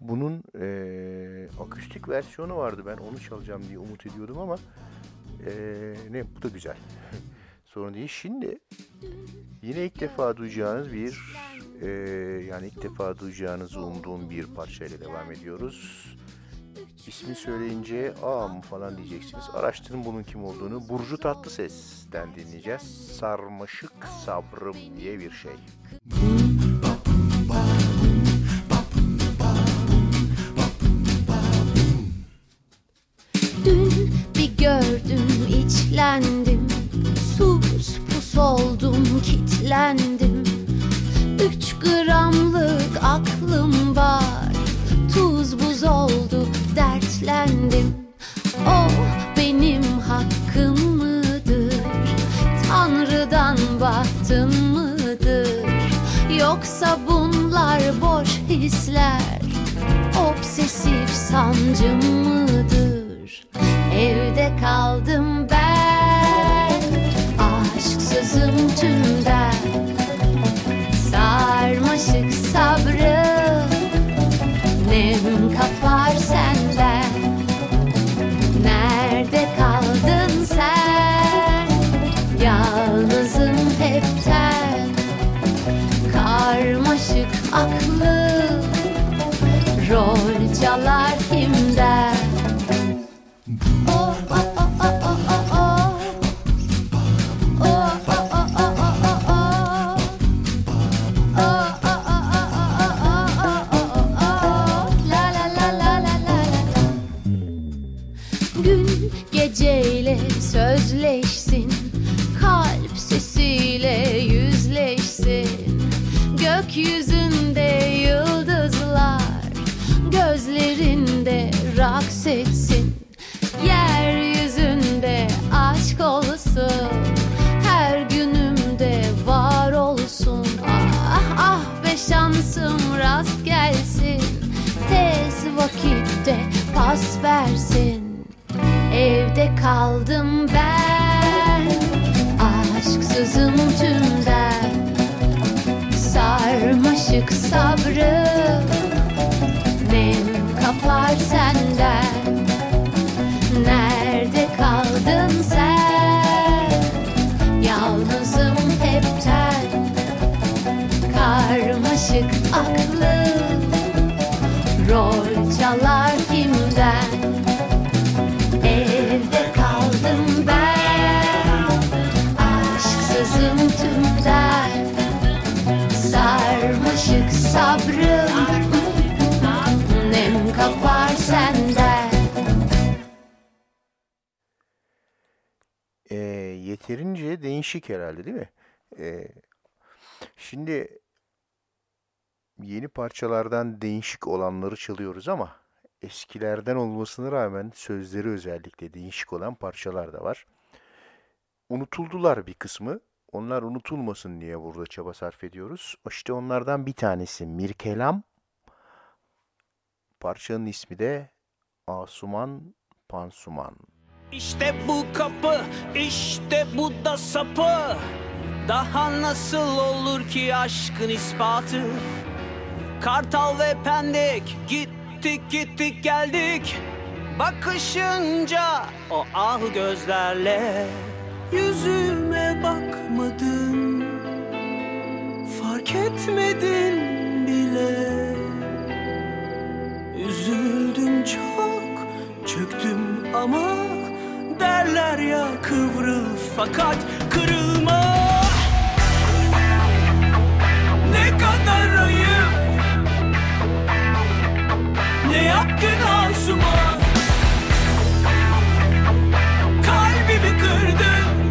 bunun akustik versiyonu vardı. Ben onu çalacağım diye umut ediyordum ama bu da güzel. Sorun değil. Şimdi yine ilk defa duyacağınız bir ilk defa duyacağınızı umduğum bir parçayla devam ediyoruz. İsmi söyleyince aa mı falan diyeceksiniz. Araştırın bunun kim olduğunu. Burcu Tatlıses'ten dinleyeceğiz. Sarmaşık Sabrım diye bir şey. Dün bir gördüm, içlendim. Sus pus oldum, kitlendim. 3 gramlık aklım var. Tuz buz oldu, dertlendim. O benim hakkım mıdır? Tanrı'dan bahtım mıdır? Yoksa bunlar boş hisler, obsesif sancım mıdır? Evde kaldım ben, aşk sözüm tümden. Sarmaşık sabrım nem kapar senden. Nerede kaldın sen? Yalnızım hepten. Karmaşık aklım rol çalar kimden? Sözleşsin, kalp sesiyle yüzleşsin. Gökyüzünde yıldızlar, gözlerinde raks etsin. Yeryüzünde aşk olsun, her günümde var olsun. Ah ah be şansım rast gelsin, tez vakitte pas versin. Evde kaldım ben, aşksızım tümden. Sarmaşık sabrım nem kapar senden. Nerede kaldın sen? Yalnızım hepten. Karmaşık aklım rol çalar kimden? Evde kaldım ben, aşksızım tümden. Sarmaşık sabrım nem kapar senden. Yeterince değişik herhalde, değil mi? Şimdi yeni parçalardan değişik olanları çalıyoruz ama eskilerden olmasına rağmen sözleri özellikle değişik olan parçalar da var. Unutuldular bir kısmı. Onlar unutulmasın diye burada çaba sarf ediyoruz. İşte onlardan bir tanesi Mirkelam. Parçanın ismi de Asuman Pansuman. İşte bu kapı, işte bu da sapı. Daha nasıl olur ki aşkın ispatı? Kartal ve Pendik git. Gittik gittik geldik, bakışınca o ah gözlerle. Yüzüme bakmadın, fark etmedin bile. Üzüldüm çok, çöktüm ama derler ya kıvrıl fakat kırılma. Ne kadar ayıp, ne yaptın Asuman? Kalbimi kırdın,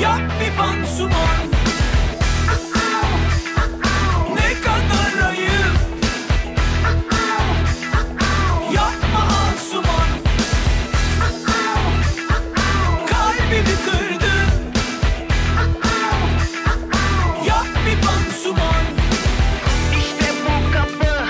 yap bir pansuman. Ne kadar ayıp, yapma Asuman. Kalbimi kırdın, yap bir pansuman. İşte bu kapı,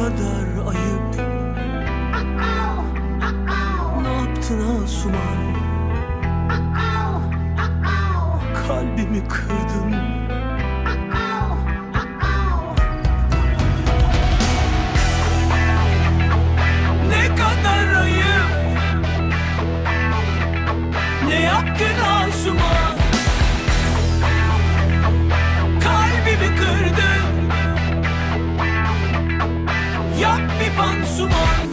kadar ayıp. Ne yaptın Asuman? Kalbimi kırdın. Ne kadar ayıp. Ne yaptın Asuman? Kalbimi kırdın. Yap bir pansuman.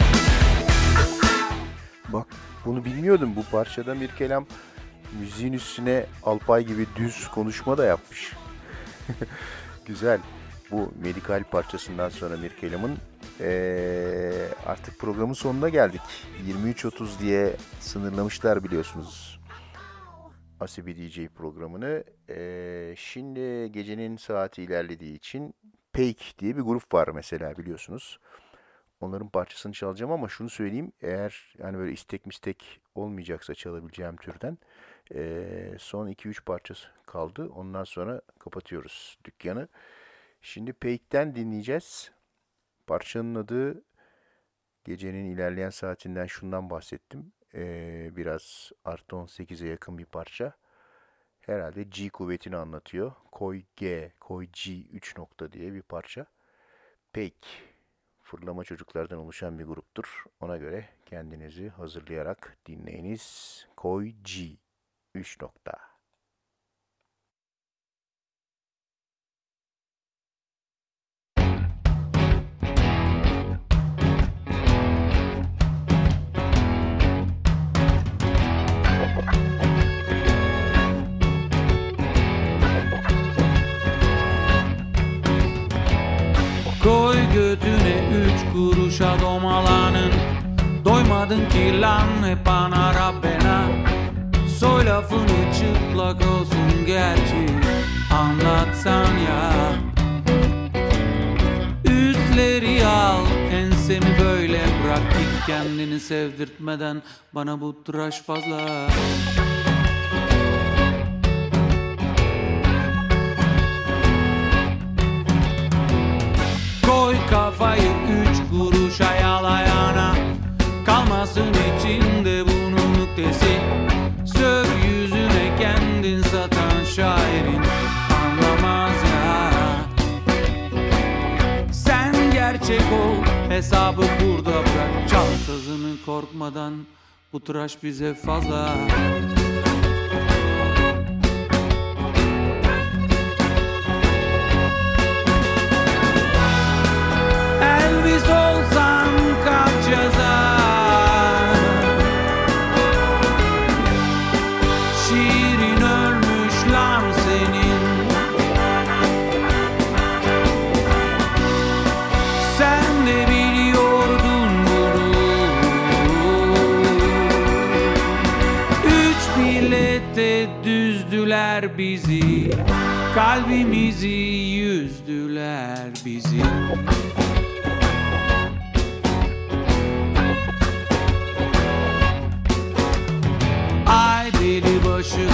Bak, bunu bilmiyordum. Bu parçadan bir kelam, müziğin üstüne Alpay gibi düz konuşma da yapmış. Güzel. Bu medikal parçasından sonra bir kelamın artık programın sonuna geldik. 23.30 diye sınırlamışlar biliyorsunuz Asibi DJ programını. Şimdi gecenin saati ilerlediği için Peyk diye bir grup var mesela, biliyorsunuz. Onların parçasını çalacağım ama şunu söyleyeyim. Eğer hani böyle istek mistek olmayacaksa çalabileceğim türden, son 2-3 parçası kaldı. Ondan sonra kapatıyoruz dükkanı. Şimdi Peyk'ten dinleyeceğiz. Parçanın adı, gecenin ilerleyen saatinden şundan bahsettim. Biraz artı 18'e yakın bir parça. Herhalde G kuvvetini anlatıyor. Koy G 3 nokta diye bir parça. Peyk, fırlama çocuklardan oluşan bir gruptur. Ona göre kendinizi hazırlayarak dinleyiniz. Koy G 3 nokta. Koy götüne 3 kuruşa domalanın. Doymadın ki lan hep ana Rabbena. Soy lafını çıplak olsun gerçi anlatsan ya. Üstleri al ensemi böyle bırak git, kendini sevdirtmeden bana bu tıraş fazla. Koy kafayı 3 kuruşa yalayana, kalmasın içinde bunun nüktesi. Söv yüzüne kendin satan şairin, anlamaz ya. Sen gerçek ol, hesabı burada bırak, çal sazını korkmadan, bu tıraş bize fazla. Elvis olsan kaç yazar, şiirin ölmüş lan senin. Sen de biliyordun bunu. 3 bilette düzdüler bizi, kalbimizi yüzdüler bizi. Ay deli başım,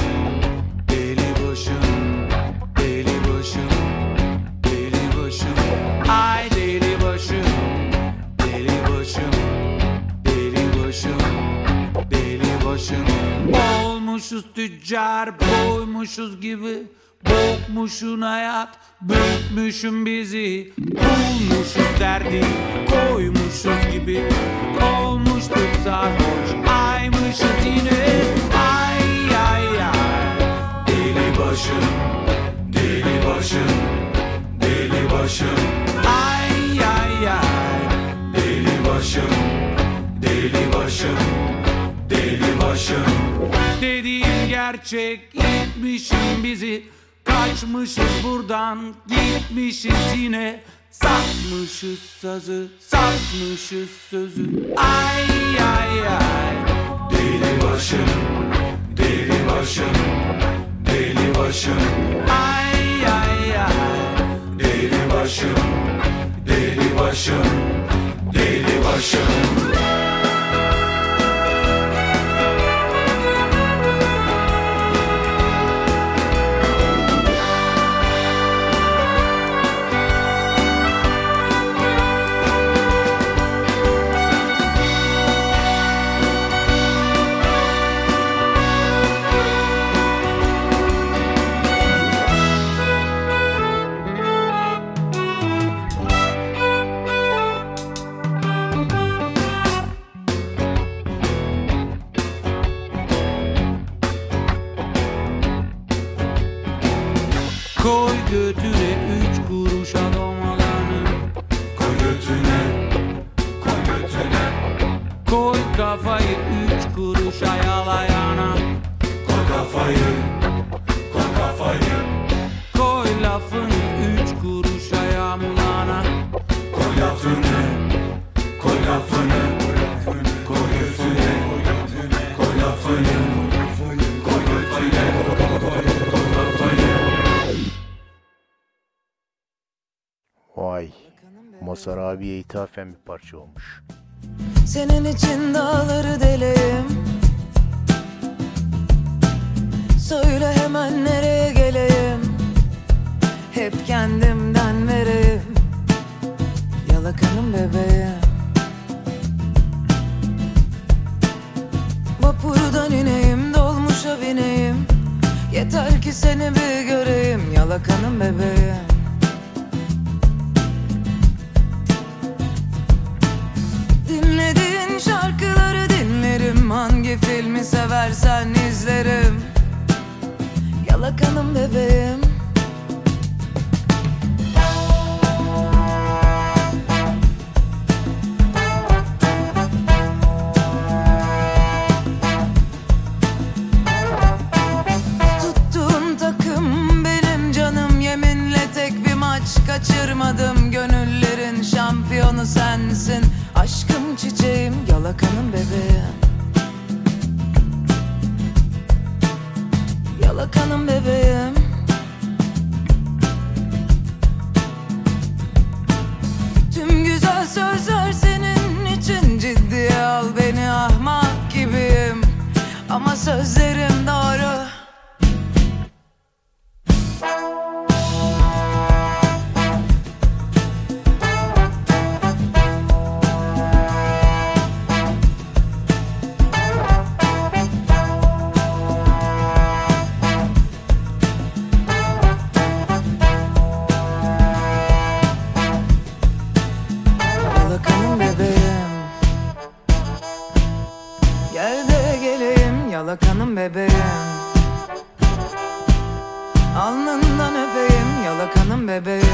deli başım, deli başım, deli başım. Ay deli başım, deli başım, deli başım, deli başım. Olmuşuz tüccar, boymuşuz gibi, bokmuşun hayat, büyütmüşün bizi. Bulmuşuz derdi, koymuşuz gibi, olmuştuk sarhoş, aymışız yine. Ay ay ay. Deli başım, deli başım, deli başım. Ay ay ay. Deli başım, deli başım, deli başım. Dediğim gerçek, gitmişim bizi. Kaçmışız buradan, gitmişiz yine. Satmışız sazı, satmışız sözü. Ay ay ay. Deli başım, deli başım, deli başım. Ay ay ay. Deli başım, deli başım, deli başım. kafayı üç kuruşa yalayana. Koy kafayı, koy kafayı. Koy lafını üç kuruşa yamulana. Koy lafını, koy lafını. Koy götüne, koy lafını. Koy götüne, koy lafını. Vay, Masar abiye ithafen bir parça olmuş. Senin için dağları deleyim. Söyle hemen nereye geleyim. Hep kendimden vereyim. Yalakanım bebeğim. Vapurdan ineyim, dolmuşa bineyim. Yeter ki seni bir göreyim. Yalakanım bebeğim. Dinlediğin şarkıları dinlerim. Hangi filmi seversen izlerim. Yalakanım bebeğim. Tuttuğun takım benim canım. Yeminle tek bir maç kaçırmadım. Gönüllerin şampiyonu sensin. Aşkım çiçeğim, yalakanım bebeğim. Yalakanım bebeğim. Tüm güzel sözler senin için. Ciddiye al beni, ahmak gibiyim. Ama sözlerim doğru. Yalakanım bebeğim. Alnından öpeyim, yalakanım bebeğim.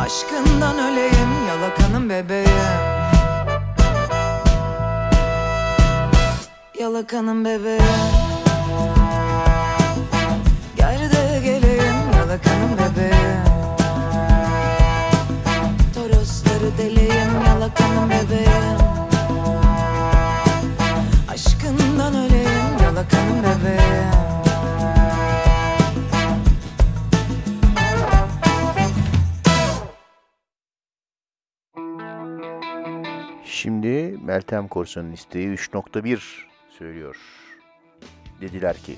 Aşkından öleyim, yalakanım bebeğim. Yalakanım bebeğim. Gel de geleyim, yalakanım bebeğim. Torosları deleyim, yalakanım bebeğim. Aşkından öleyim, yalakanım bebeğim. Şimdi Meltem Korsan'ın isteği 3.1 söylüyor. Dediler ki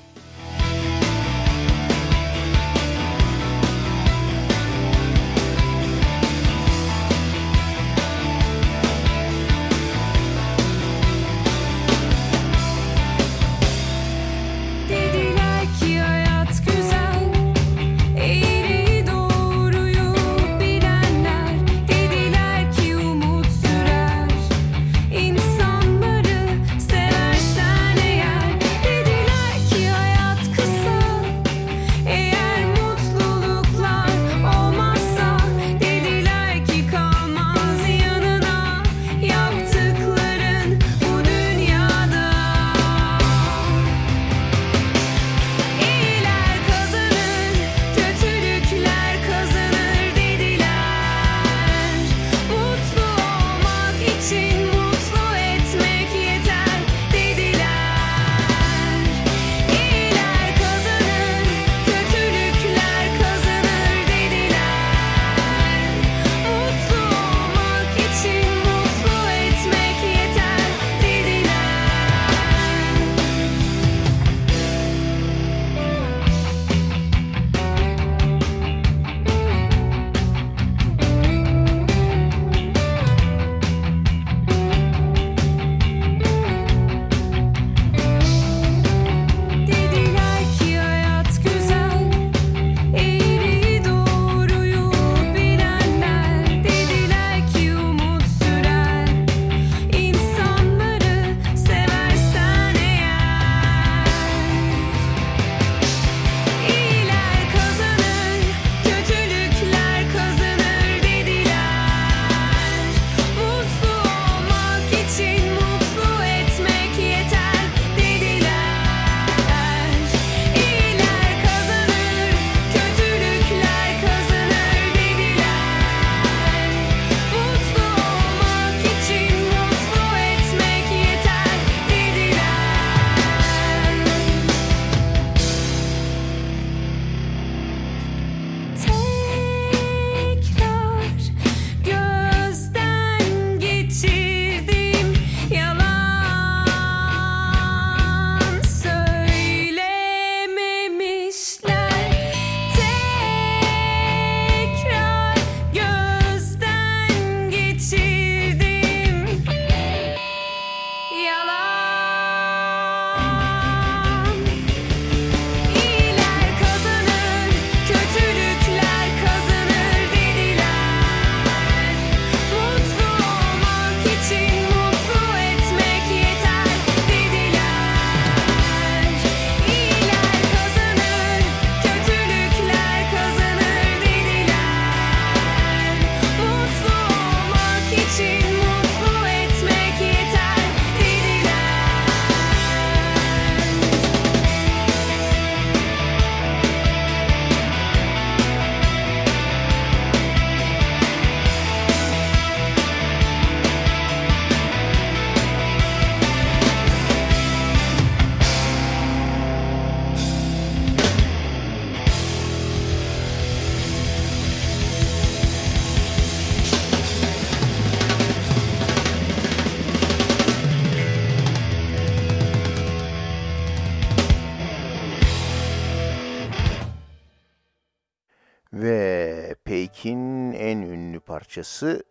parçası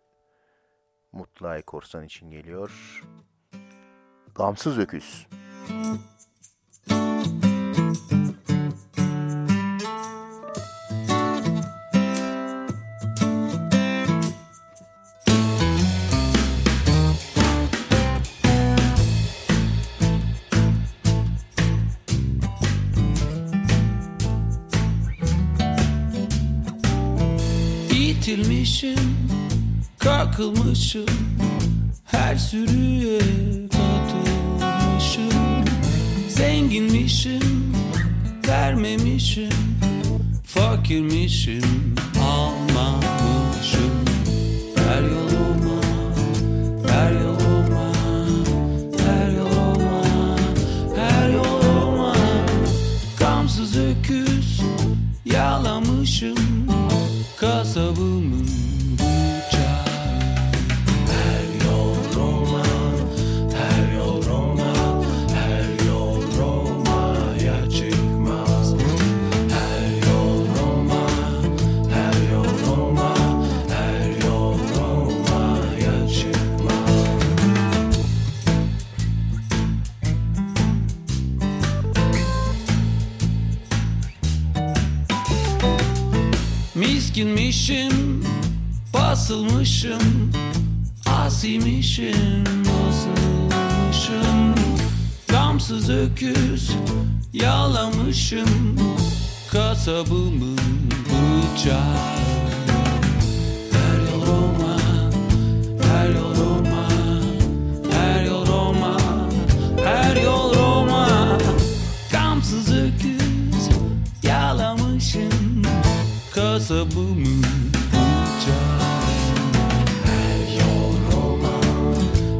Mutlay Korsan için geliyor. Gamsız Öküz. Kalkılmışım, her sürüye katılmışım. Zenginmişim, vermemişim. Fakirmişim, almamışım. Her yol olma, her yol olma, her yol olma, her yol olma. Gamsız öküz, yalamışım kasabımın. Miskinmişim, basılmışım, asimişim, basılmışım. Gamsız öküz, yalamışım, kasabımın bıçağı. Her yol Roma, her yol Roma, her yol Roma, her yol Roma. Gamsız öküz, yalamışım. Kasabımın uçağı. Her yol Roma,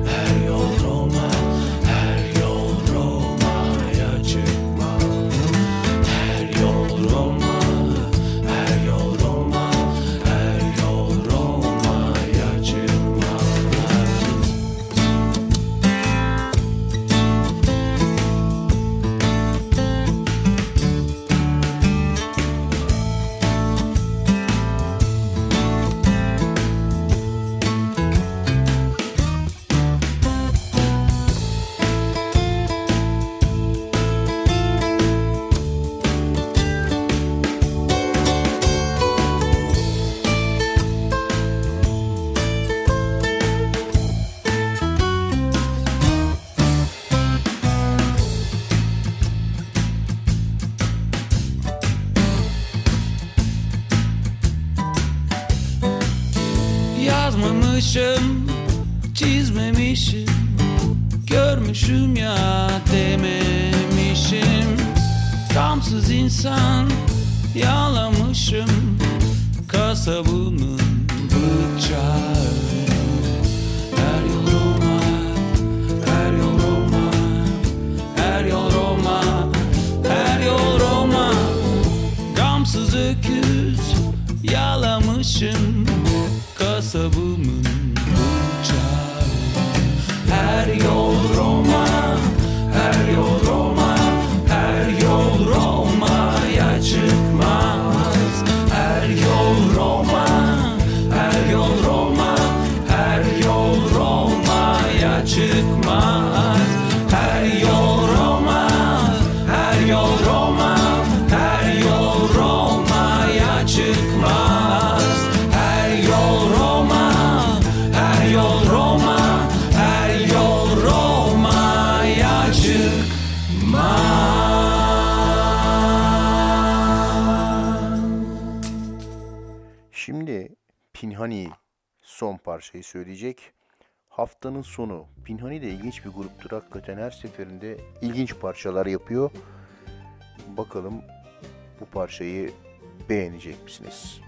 her yol Roma, her yol Roma'ya çıkma. Her yol Roma, her yol Roma, her yol Roma'ya çıkma. Çizmemişim, görmüşüm ya dememişim. Gamsız insan, yalamışım kasabımın bıçağı. Her yol Roma, her yol Roma, her yol Roma, her yol Roma. Gamsız öküz, yalamışım kasabımın. Her yol Roma, her yol Roma, her yol Roma'ya çıkmaz. Her yol Roma, her yol Roma, her yol Roma'ya çıkmaz. Her yol Roma, her yol Roma, her yol Roma'ya çıkmaz. Her yol Roma, her yol Roma. Şimdi Pinhani son parçayı söyleyecek. Haftanın sonu. Pinhani de ilginç bir gruptur. Hakikaten her seferinde ilginç parçalar yapıyor. Bakalım bu parçayı beğenecek misiniz?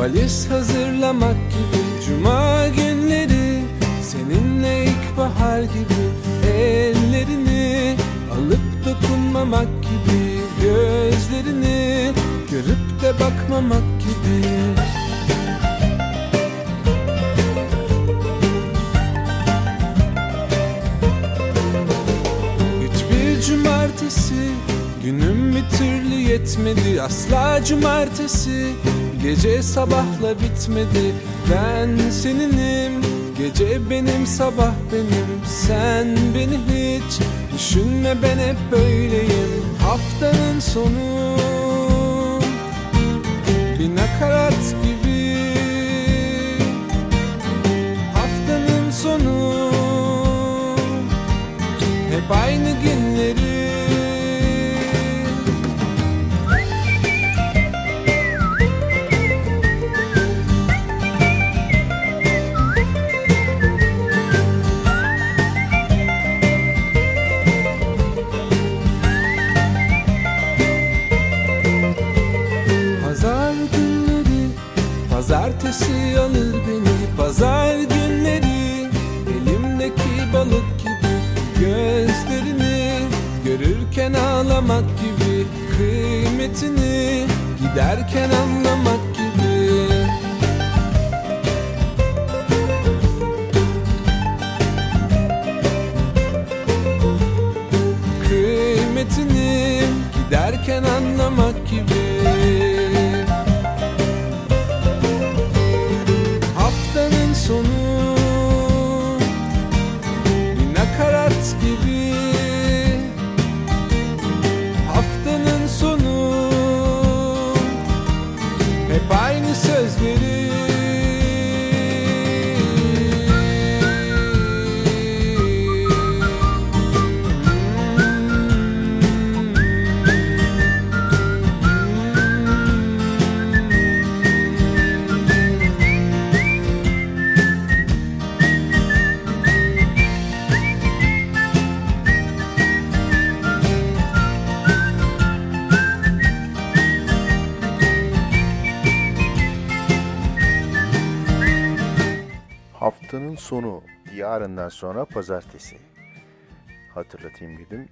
Valiz hazırlamak gibi cuma günleri, seninle ilkbahar gibi ellerini alıp dokunmamak gibi, gözlerini görüp de bakmamak gibi. Hiçbir cumartesi günüm bir türlü yetmedi, asla cumartesi gece sabahla bitmedi. Ben seninim, gece benim, sabah benim. Sen beni hiç düşünme, ben hep böyleyim. Haftanın sonu bir nakarat gibi, haftanın sonu hep aynı günleri. Pazartesi alır beni, pazar günleri elimdeki balık gibi, gözlerini görürken ağlamak gibi, kıymetini giderken anlamak gibi. Kıymetini giderken anlamak gibi. Sonu bir nakarat gibi, haftanın sonu hep aynı sözleri. Haftanın sonu, yarından sonra pazartesi. Hatırlatayım dedim.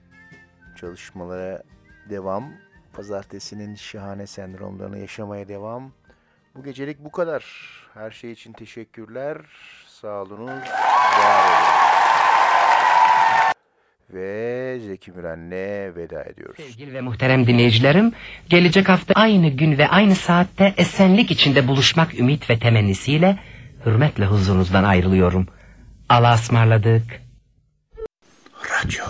Çalışmalara devam. Pazartesinin şahane sendromlarını yaşamaya devam. Bu gecelik bu kadar. Her şey için teşekkürler. Sağolunuz, var olun. Ve Zeki Müren'le veda ediyoruz. Sevgili ve muhterem dinleyicilerim, gelecek hafta aynı gün ve aynı saatte esenlik içinde buluşmak ümit ve temennisiyle hürmetle huzurunuzdan ayrılıyorum. Allah'a ısmarladık. Radyo.